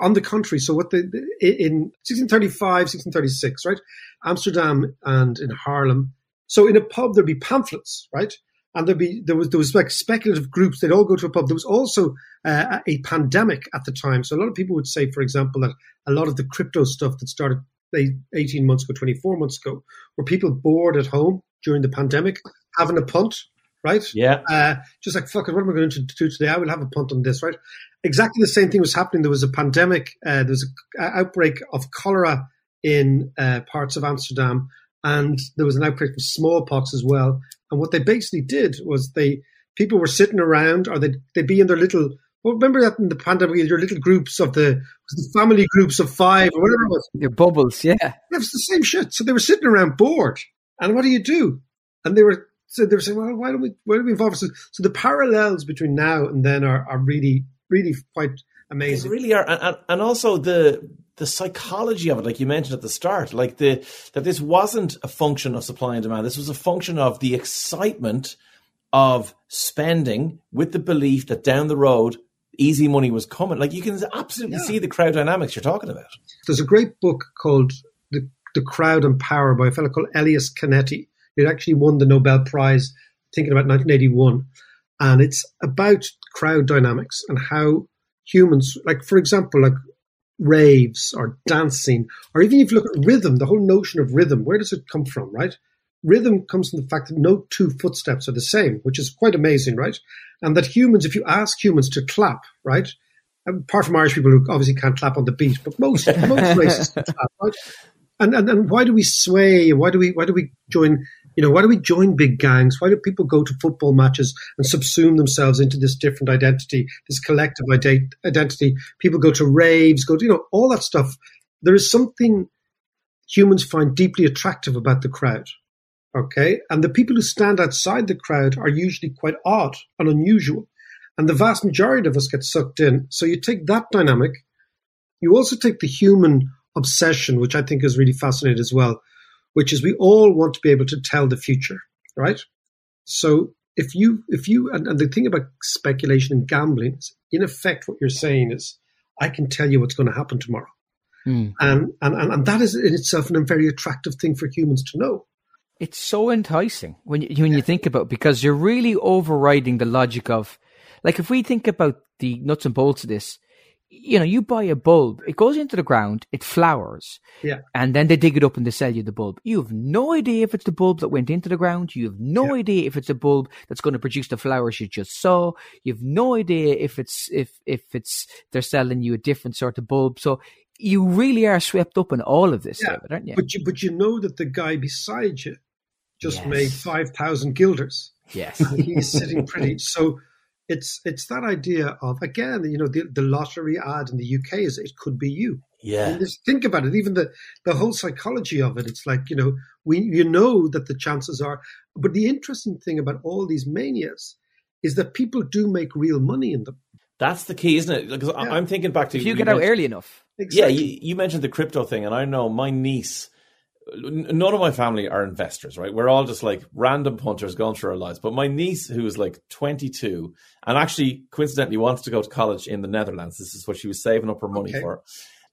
on the contrary. So what in 1635, 1636, right, Amsterdam and in Haarlem. So in a pub there'd be pamphlets, right. And there was like speculative groups. They'd all go to a pub. There was also a pandemic at the time. So a lot of people would say, for example, that a lot of the crypto stuff that started 18 months ago, 24 months ago, were people bored at home during the pandemic, having a punt, right? Yeah. Just like, fuck it, what am I going to do today? I will have a punt on this, right? Exactly the same thing was happening. There was a pandemic. There was an outbreak of cholera in parts of Amsterdam. And there was an outbreak of smallpox as well. And what they basically did was people were sitting around, or they'd be in their little, well, remember that in the pandemic, your little groups of the family groups of five or whatever it was. Your bubbles, yeah. It was the same shit. So they were sitting around bored. And what do you do? And they were saying, well, why don't we involve ourselves? So the parallels between now and then are really, really quite amazing. They really are. And also the psychology of it, like you mentioned at the start, like that this wasn't a function of supply and demand. This was a function of the excitement of spending with the belief that down the road, easy money was coming. Like you can absolutely see the crowd dynamics you're talking about. There's a great book called The Crowd and Power by a fellow called Elias Canetti. He actually won the Nobel Prize, thinking about 1981. And it's about crowd dynamics and how humans, like for example, like raves or dancing, or even if you look at rhythm, the whole notion of rhythm, where does it come from, right? Rhythm comes from the fact that no two footsteps are the same, which is quite amazing, right? And that humans, if you ask humans to clap, right, apart from Irish people who obviously can't clap on the beat, but most races can clap, right? And why do we sway? Why do we join? Why do we join big gangs? Why do people go to football matches and subsume themselves into this different identity, this collective identity? People go to raves, all that stuff. There is something humans find deeply attractive about the crowd, okay? And the people who stand outside the crowd are usually quite odd and unusual. And the vast majority of us get sucked in. So you take that dynamic. You also take the human obsession, which I think is really fascinating as well, which is we all want to be able to tell the future, right? So if you and the thing about speculation and gambling is, in effect, what you're saying is, I can tell you what's going to happen tomorrow. Mm. And that is in itself a very attractive thing for humans to know. It's so enticing when you think about it, because you're really overriding the logic of, like, if we think about the nuts and bolts of this, you buy a bulb, it goes into the ground, it flowers, and then they dig it up and they sell you the bulb. You have no idea if it's the bulb that went into the ground. You have no idea if it's a bulb that's going to produce the flowers you just saw. You have no idea if it's they're selling you a different sort of bulb. So you really are swept up in all of this, David, aren't you? But you know that the guy beside you just made 5,000 guilders. Yes, and he's sitting pretty. So. It's that idea of, again, the lottery ad in the UK is, it could be you. Yeah. I mean, just think about it. Even the whole psychology of it. It's like, that the chances are. But the interesting thing about all these manias is that people do make real money in them. That's the key, isn't it? Because I'm thinking back to, if you get out early enough. Exactly. Yeah, you mentioned the crypto thing, and I know my niece. None of my family are investors, right? We're all just like random punters going through our lives. But my niece, who is like 22 and actually coincidentally wants to go to college in the Netherlands, this is what she was saving up her money for.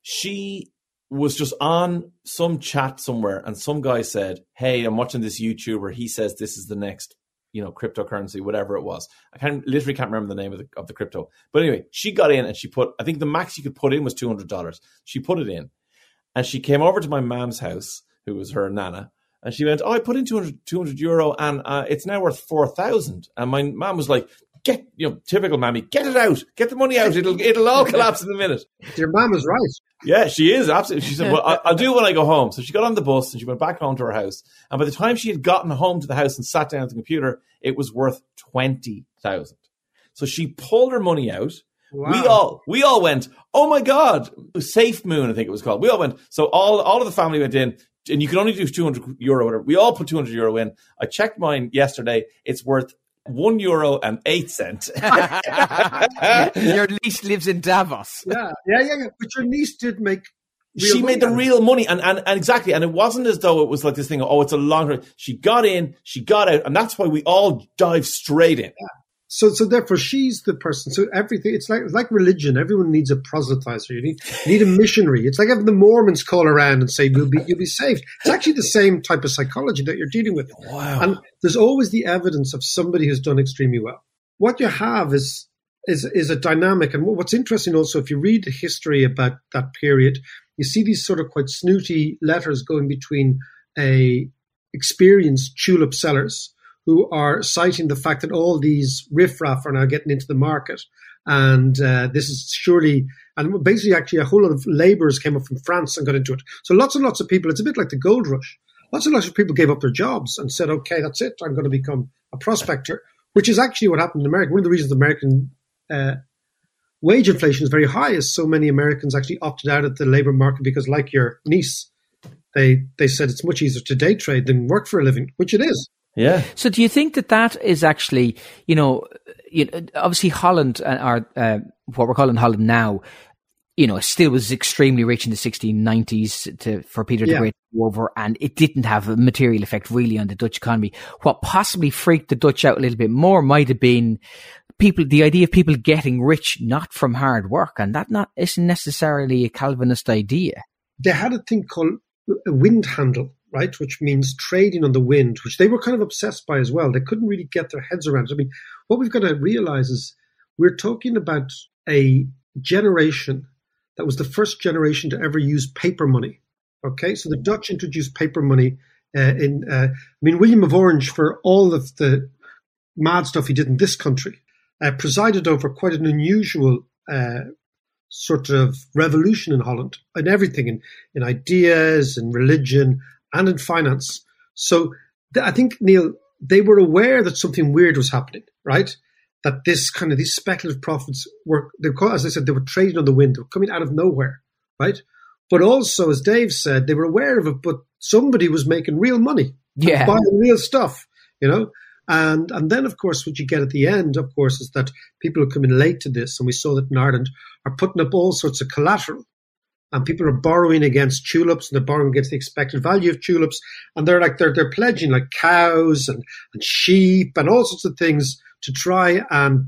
She was just on some chat somewhere, and some guy said, hey, I'm watching this YouTuber. He says this is the next, cryptocurrency, whatever it was. I can't remember the name of the crypto. But anyway, she got in and she put, I think the max you could put in was $200. She put it in, and she came over to my mom's house, who was her nana, and she went, I put in €200, and it's now worth 4,000. And my mom was like, get, you know, typical mammy, get it out, get the money out. It'll all collapse in a minute. Your mum is right. Yeah, she is. Absolutely. She said, well, I'll do it when I go home. So she got on the bus and she went back home to her house. And by the time she had gotten home to the house and sat down at the computer, it was worth 20,000. So she pulled her money out. Wow. We all went, oh my God, Safe Moon, I think it was called. We all went. So all of the family went in, and you can only do 200 euro, whatever. We all put 200 euro in. I checked mine yesterday. It's worth €1.08. Your niece lives in Davos. Yeah. But your niece did make real She made the real money. And exactly. And it wasn't as though it was like this thing, oh, it's a long. She got in, she got out. And that's why we all dive straight in. Yeah. So therefore, she's the person. So everything, it's like religion. Everyone needs a proselytizer. You need a missionary. It's like having the Mormons call around and say, you'll be saved. It's actually the same type of psychology that you're dealing with. Wow. And there's always the evidence of somebody who's done extremely well. What you have is a dynamic. And what's interesting also, if you read the history about that period, you see these sort of quite snooty letters going between experienced tulip sellers who are citing the fact that all these riffraff are now getting into the market. And this is surely, and basically actually a whole lot of laborers came up from France and got into it. So lots and lots of people, it's a bit like the gold rush. Lots and lots of people gave up their jobs and said, okay, that's it. I'm going to become a prospector, which is actually what happened in America. One of the reasons American wage inflation is very high is so many Americans actually opted out of the labor market because, like your niece, they said it's much easier to day trade than work for a living, which it is. Yeah. So do you think that is actually, you know obviously Holland, or what we're calling Holland now, you know, still was extremely rich in the 1690s for Peter the Great to go over, and it didn't have a material effect really on the Dutch economy. What possibly freaked the Dutch out a little bit more might have been the idea of people getting rich not from hard work, and that isn't necessarily a Calvinist idea. They had a thing called a wind handle, right, which means trading on the wind, which they were kind of obsessed by as well. They couldn't really get their heads around it. I mean, what we've got to realize is we're talking about a generation that was the first generation to ever use paper money. Okay, so the Dutch introduced paper money. William of Orange, for all of the mad stuff he did in this country, presided over quite an unusual sort of revolution in Holland, in everything, in ideas, in religion, and in finance. So I think, Neil, they were aware that something weird was happening, right? That this kind of, these speculative profits were, as I said, they were trading on the wind, they were coming out of nowhere, right? But also, as Dave said, they were aware of it, but somebody was making real money, buying real stuff, you know? And then, of course, what you get at the end, of course, is that people who come in late to this, and we saw that in Ireland, are putting up all sorts of collateral. And people are borrowing against tulips, and they're borrowing against the expected value of tulips. And they're like, they're pledging like cows and sheep and all sorts of things to try and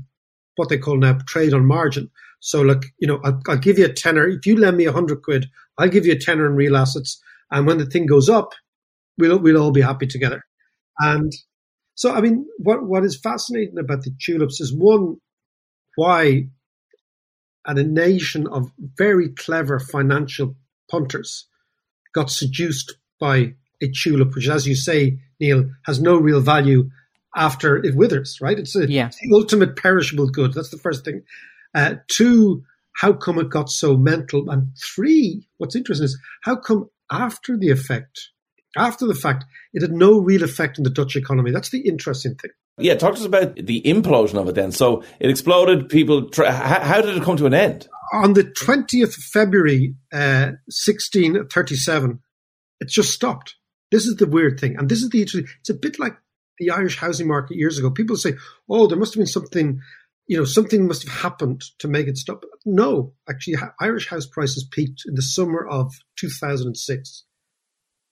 what they call now trade on margin. So look, you know, I'll give you a tenner. If you lend me 100 quid, I'll give you a tenner in real assets. And when the thing goes up, we'll all be happy together. And so, I mean, what is fascinating about the tulips is one, why, and a nation of very clever financial punters got seduced by a tulip, which, as you say, Neil, has no real value after it withers, right? It's the ultimate perishable good. That's the first thing. Two, how come it got so mental? And three, what's interesting is how come after the fact, it had no real effect on the Dutch economy. That's the interesting thing. Yeah, talk to us about the implosion of it then. So it exploded, people... How did it come to an end? On the 20th of February, 1637, it just stopped. This is the weird thing. And this is the... It's a bit like the Irish housing market years ago. People say, oh, there must have been something... You know, something must have happened to make it stop. No, actually, Irish house prices peaked in the summer of 2006.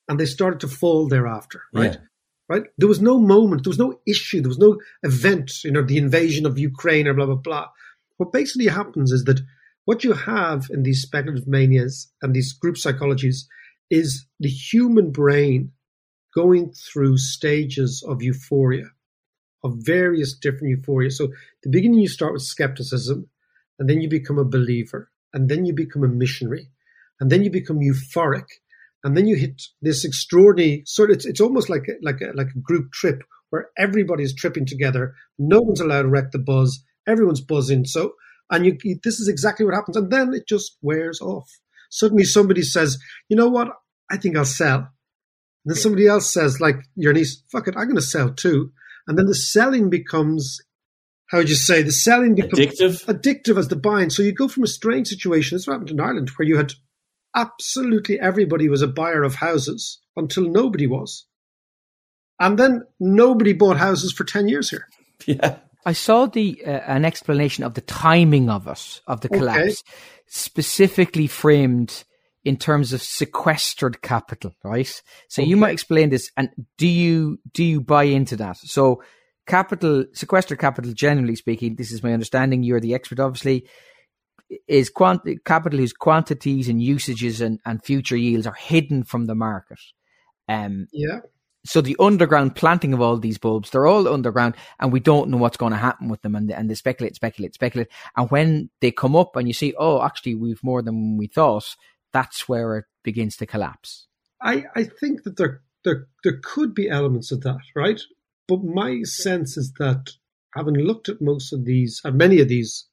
And they started to fall thereafter, right? Yeah. Right? There was no moment, there was no issue, there was no event, you know, the invasion of Ukraine or blah, blah, blah. What basically happens is that what you have in these speculative manias and these group psychologies is the human brain going through stages of euphoria, of various different euphoria. So at the beginning you start with skepticism, and then you become a believer, and then you become a missionary, and then you become euphoric. And then you hit this extraordinary sort of, it's almost like a group trip where everybody's tripping together. No one's allowed to wreck the buzz. Everyone's buzzing. So, and you, this is exactly what happens. And then it just wears off. Suddenly somebody says, you know what? I think I'll sell. And then somebody else says, like your niece, fuck it, I'm going to sell too. And then the selling becomes, how would you say, the selling becomes addictive as the buying. So you go from a strange situation. This happened in Ireland where you had absolutely everybody was a buyer of houses until nobody was. And then nobody bought houses for 10 years here. Yeah. I saw an explanation of the timing of it, of the collapse, specifically framed in terms of sequestered capital, right? So you might explain this, and do you buy into that? So capital, sequestered capital, generally speaking, this is my understanding, you're the expert obviously, is capital whose quantities and usages and future yields are hidden from the market. Yeah. So the underground planting of all these bulbs, they're all underground and we don't know what's going to happen with them. And they speculate. And when they come up and you see, oh, actually, we've more than we thought, that's where it begins to collapse. I think that there could be elements of that, right? But my sense is that having looked at most of these, and many of these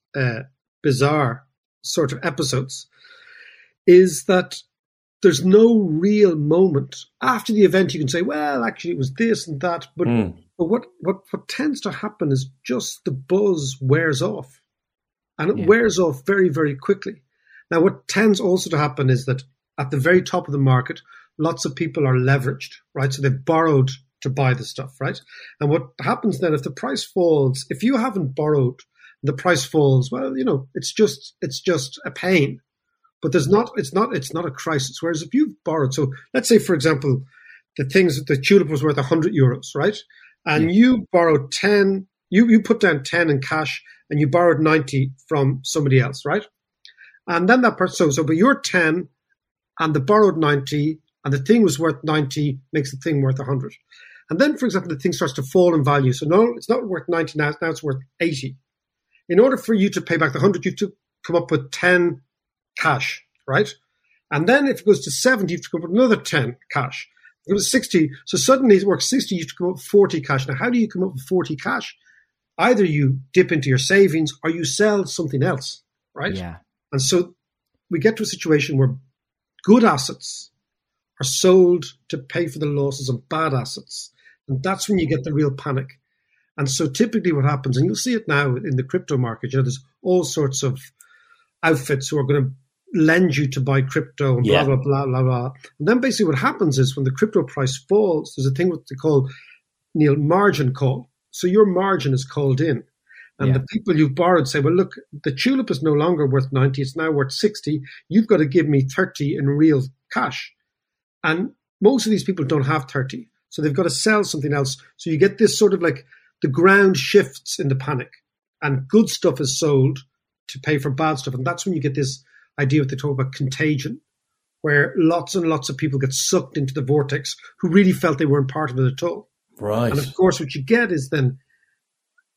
bizarre sort of episodes, is that there's no real moment. After the event, you can say, well, actually, it was this and that. But what tends to happen is just the buzz wears off. And it wears off very, very quickly. Now, what tends also to happen is that at the very top of the market, lots of people are leveraged, right? So they've borrowed to buy the stuff, right? And what happens then if the price falls, if you haven't borrowed, the price falls, well, you know, it's just a pain. But it's not a crisis. Whereas if you've borrowed, so let's say, for example, the tulip was worth 100 euros, right? And you borrowed 10, you put down 10 in cash and you borrowed 90 from somebody else, right? And then that person, but your 10 and the borrowed 90 and the thing was worth 90 makes the thing worth 100. And then, for example, the thing starts to fall in value. So no, it's not worth 90 now, it's worth 80. In order for you to pay back the 100, you have to come up with 10 cash, right? And then if it goes to 70, you have to come up with another 10 cash. If it goes to 60, so suddenly it works 60, you have to come up with 40 cash. Now, how do you come up with 40 cash? Either you dip into your savings or you sell something else, right? Yeah. And so we get to a situation where good assets are sold to pay for the losses of bad assets. And that's when you get the real panic. And so typically what happens, and you'll see it now in the crypto market, you know, there's all sorts of outfits who are going to lend you to buy crypto and blah, blah, blah, blah, blah. And then basically what happens is when the crypto price falls, there's a thing what they call, Neil, margin call. So your margin is called in. And the people you've borrowed say, well, look, the tulip is no longer worth 90. It's now worth 60. You've got to give me 30 in real cash. And most of these people don't have 30. So they've got to sell something else. So you get this sort of like the ground shifts in the panic and good stuff is sold to pay for bad stuff. And that's when you get this idea what they talk about contagion, where lots and lots of people get sucked into the vortex who really felt they weren't part of it at all. Right. And of course, what you get is then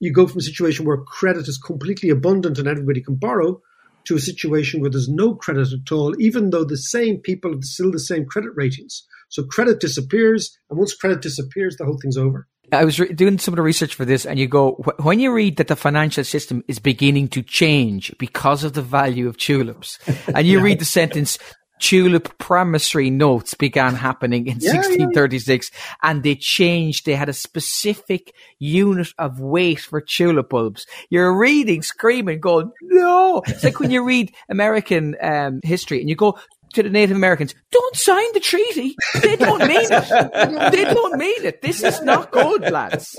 you go from a situation where credit is completely abundant and everybody can borrow to a situation where there's no credit at all, even though the same people have still the same credit ratings. So credit disappears. And once credit disappears, the whole thing's over. I was doing some of the research for this and you go, when you read that the financial system is beginning to change because of the value of tulips and you read the sentence, tulip promissory notes began happening in 1636 and they changed. They had a specific unit of weight for tulip bulbs. You're reading, screaming, going, no. It's like when you read American history and you go to the Native Americans, don't sign the treaty. They don't mean it. They don't mean it. This is not good, lads.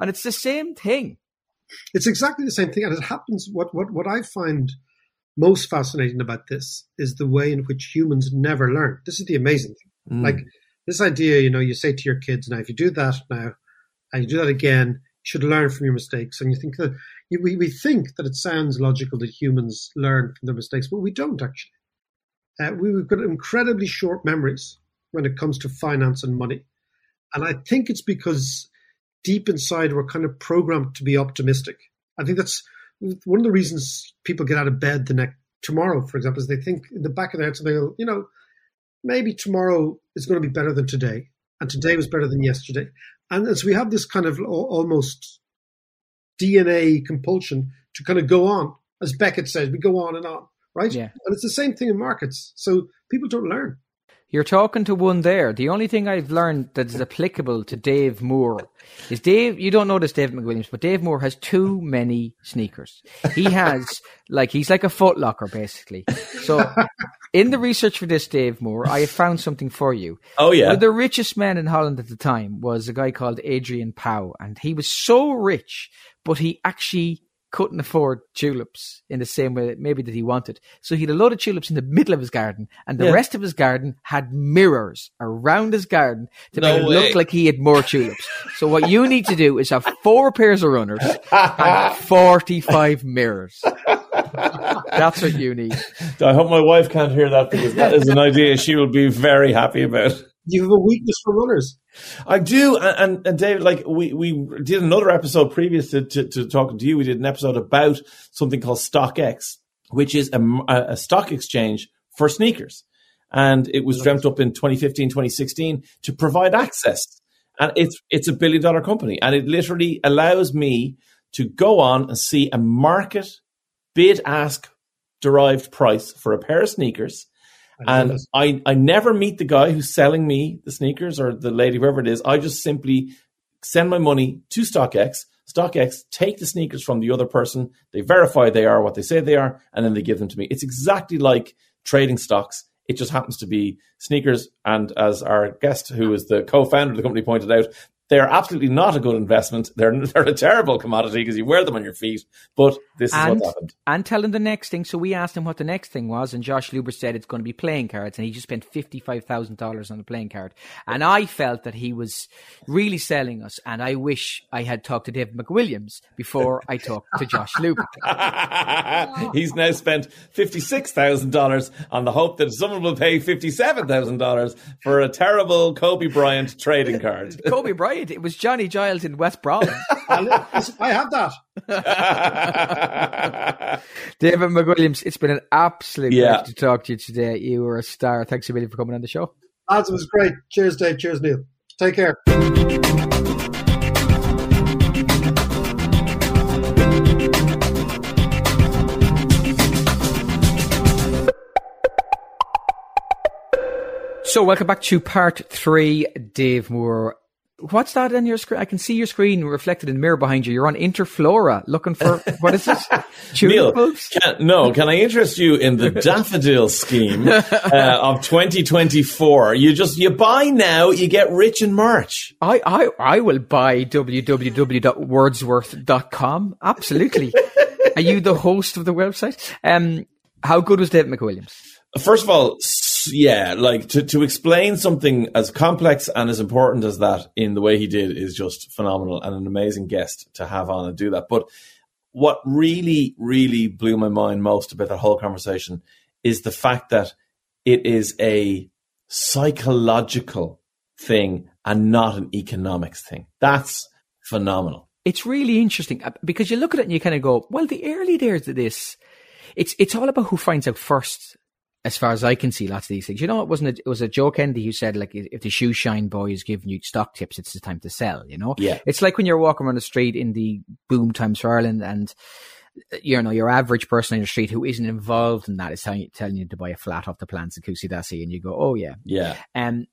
And it's the same thing. It's exactly the same thing. And it happens. What I find most fascinating about this is the way in which humans never learn. This is the amazing thing. Like this idea, you know, you say to your kids, now, if you do that now, and you do that again, you should learn from your mistakes. And you think that we think that it sounds logical that humans learn from their mistakes, but we don't actually. We've got incredibly short memories when it comes to finance and money. And I think it's because deep inside we're kind of programmed to be optimistic. I think that's one of the reasons people get out of bed tomorrow, for example, is they think in the back of their heads, they go, you know, maybe tomorrow is going to be better than today. And today was better than yesterday. And so we have this kind of almost DNA compulsion to kind of go on. As Beckett says, we go on and on, right? Yeah. And it's the same thing in markets. So people don't learn. You're talking to one there. The only thing I've learned that is applicable to Dave Moore is Dave, you don't know this, David McWilliams, but Dave Moore has too many sneakers. He has, like, he's like a Foot Locker, basically. So in the research for this, Dave Moore, I have found something for you. Oh, yeah. One of the richest men in Holland at the time was a guy called Adrian Pauw, and he was so rich, but he actually couldn't afford tulips in the same way that maybe that he wanted. So he had a load of tulips in the middle of his garden, and the rest of his garden had mirrors around his garden to make it look like he had more tulips. So what you need to do is have 4 pairs of runners and 45 mirrors. That's what you need. I hope my wife can't hear that, because that is an idea she will be very happy about. You have a weakness for runners. I do. And David, like we did another episode previous to talking to you. We did an episode about something called StockX, which is a stock exchange for sneakers. And it was dreamt up in 2015, 2016 to provide access. And it's $1 billion company. And it literally allows me to go on and see a market bid-ask derived price for a pair of sneakers. And I never meet the guy who's selling me the sneakers or the lady, whoever it is. I just simply send my money to StockX. StockX take the sneakers from the other person. They verify they are what they say they are, and then they give them to me. It's exactly like trading stocks. It just happens to be sneakers. And as our guest, who is the co-founder of the company, pointed out, they are absolutely not a good investment. They're a terrible commodity because you wear them on your feet. But this is what happened. And tell him the next thing. So we asked him what the next thing was, and Josh Luber said it's going to be playing cards, and he just spent $55,000 on a playing card. And I felt that he was really selling us, and I wish I had talked to David McWilliams before I talked to Josh Luber. He's now spent $56,000 on the hope that someone will pay $57,000 for a terrible Kobe Bryant trading card. Kobe Bryant. It was Johnny Giles in West Brom. I have that. David McWilliams, it's been an absolute pleasure to talk to you today. You were a star. Thanks a million for coming on the show. That was great. Cheers, Dave. Cheers, Neil. Take care. So welcome back to part 3, Dave Moore. What's that on your screen? I can see your screen reflected in the mirror behind you. You're on Interflora looking for, what is this? Neil, can I interest you in the daffodil scheme of 2024? You buy now, you get rich in March. I will buy www.wordsworth.com. Absolutely. Are you the host of the website? How good was David McWilliams? First of all, to explain something as complex and as important as that in the way he did is just phenomenal, and an amazing guest to have on and do that. But what really, really blew my mind most about that whole conversation is the fact that it is a psychological thing and not an economics thing. That's phenomenal. It's really interesting because you look at it and you kind of go, well, the early days of this, it's all about who finds out first. As far as I can see, lots of these things. You know, it was a Joe Kennedy who said, like, if the shoe shine boy is giving you stock tips, it's the time to sell, you know? Yeah. It's like when you're walking around the street in the boom times for Ireland and, you know, your average person on the street who isn't involved in that is telling you to buy a flat off the plants in Kusidasi, and you go, oh, yeah. Yeah. And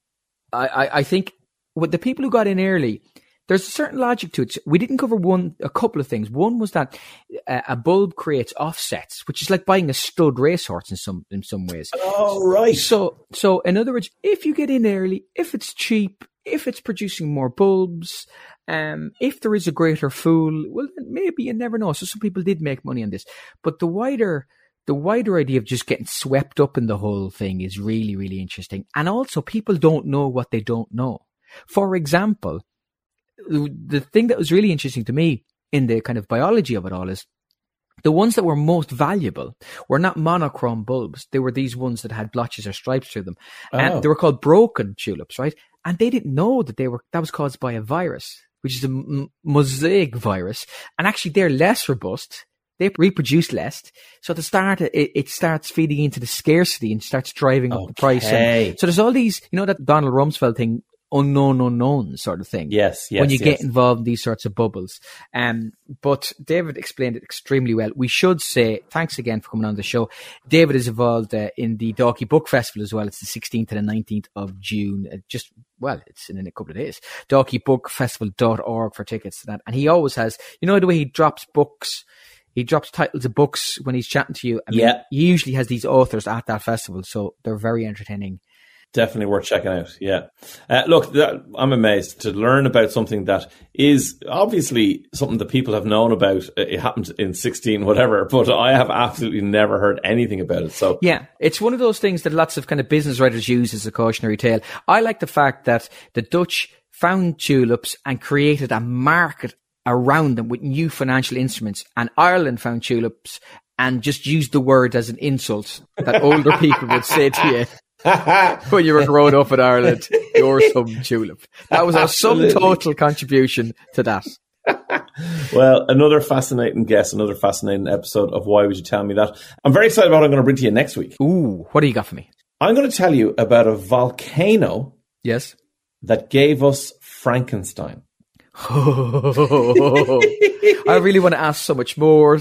I think with the people who got in early, there's a certain logic to it. We didn't cover a couple of things. One was that a bulb creates offsets, which is like buying a stud racehorse in some ways. Oh, right. So in other words, if you get in early, if it's cheap, if it's producing more bulbs, if there is a greater fool, well, then maybe you never know. So some people did make money on this, but the wider idea of just getting swept up in the whole thing is really, really interesting. And also, people don't know what they don't know. For example, the thing that was really interesting to me in the kind of biology of it all is the ones that were most valuable were not monochrome bulbs. They were these ones that had blotches or stripes through them. And they were called broken tulips, right? And they didn't know that that was caused by a virus, which is a mosaic virus. And actually they're less robust. They reproduce less. So at the start, it starts feeding into the scarcity and starts driving up the price. And so there's all these, you know, that Donald Rumsfeld thing, unknown unknown sort of thing. Yes. When you get involved in these sorts of bubbles. But David explained it extremely well. We should say thanks again for coming on the show. David is involved in the Dorky Book Festival as well. It's the 16th and the 19th of June. It's in a couple of days. DorkyBookFestival.org for tickets to that. And he always has, you know, the way he drops books. He drops titles of books when he's chatting to you. He usually has these authors at that festival, so they're very entertaining. Definitely worth checking out, yeah. I'm amazed to learn about something that is obviously something that people have known about. It happened in 16 whatever, but I have absolutely never heard anything about it. So yeah, it's one of those things that lots of kind of business writers use as a cautionary tale. I like the fact that the Dutch found tulips and created a market around them with new financial instruments, and Ireland found tulips and just used the word as an insult that older people would say to you when you were growing up in Ireland. You're some tulip. That was our subtotal contribution to that. Well, another fascinating episode of Why Would You Tell Me That. I'm very excited about what I'm going to bring to you next week. Ooh, what do you got for me? I'm going to tell you about a volcano. Yes. That gave us Frankenstein. I really want to ask so much more,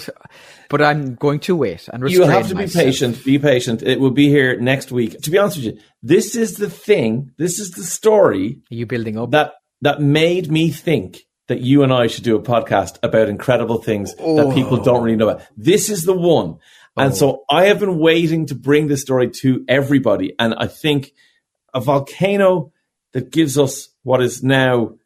but I'm going to wait and restrain myself. You have to be patient. Be patient. It will be here next week. To be honest with you, this is the thing. This is the story. Are you building up? That made me think that you and I should do a podcast about incredible things that people don't really know about. This is the one. And so I have been waiting to bring this story to everybody. And I think a volcano that gives us what is now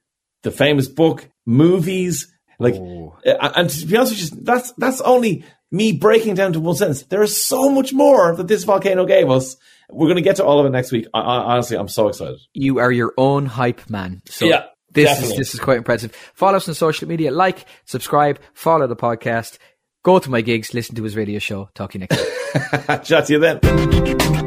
the famous book, movies, and to be honest with you, that's only me breaking down to one sentence. There is so much more that this volcano gave us. We're going to get to all of it next week. Honestly, I'm so excited. You are your own hype man. So yeah, this is quite impressive. Follow us on social media, like, subscribe, follow the podcast, go to my gigs, listen to his radio show. Talk to you next week. Chat to you then.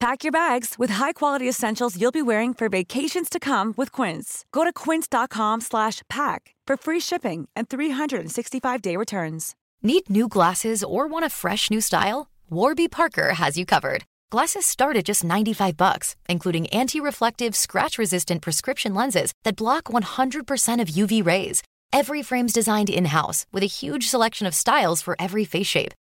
Pack your bags with high-quality essentials you'll be wearing for vacations to come with Quince. Go to quince.com/pack for free shipping and 365-day returns. Need new glasses or want a fresh new style? Warby Parker has you covered. Glasses start at just $95, including anti-reflective, scratch-resistant prescription lenses that block 100% of UV rays. Every frame's designed in-house with a huge selection of styles for every face shape.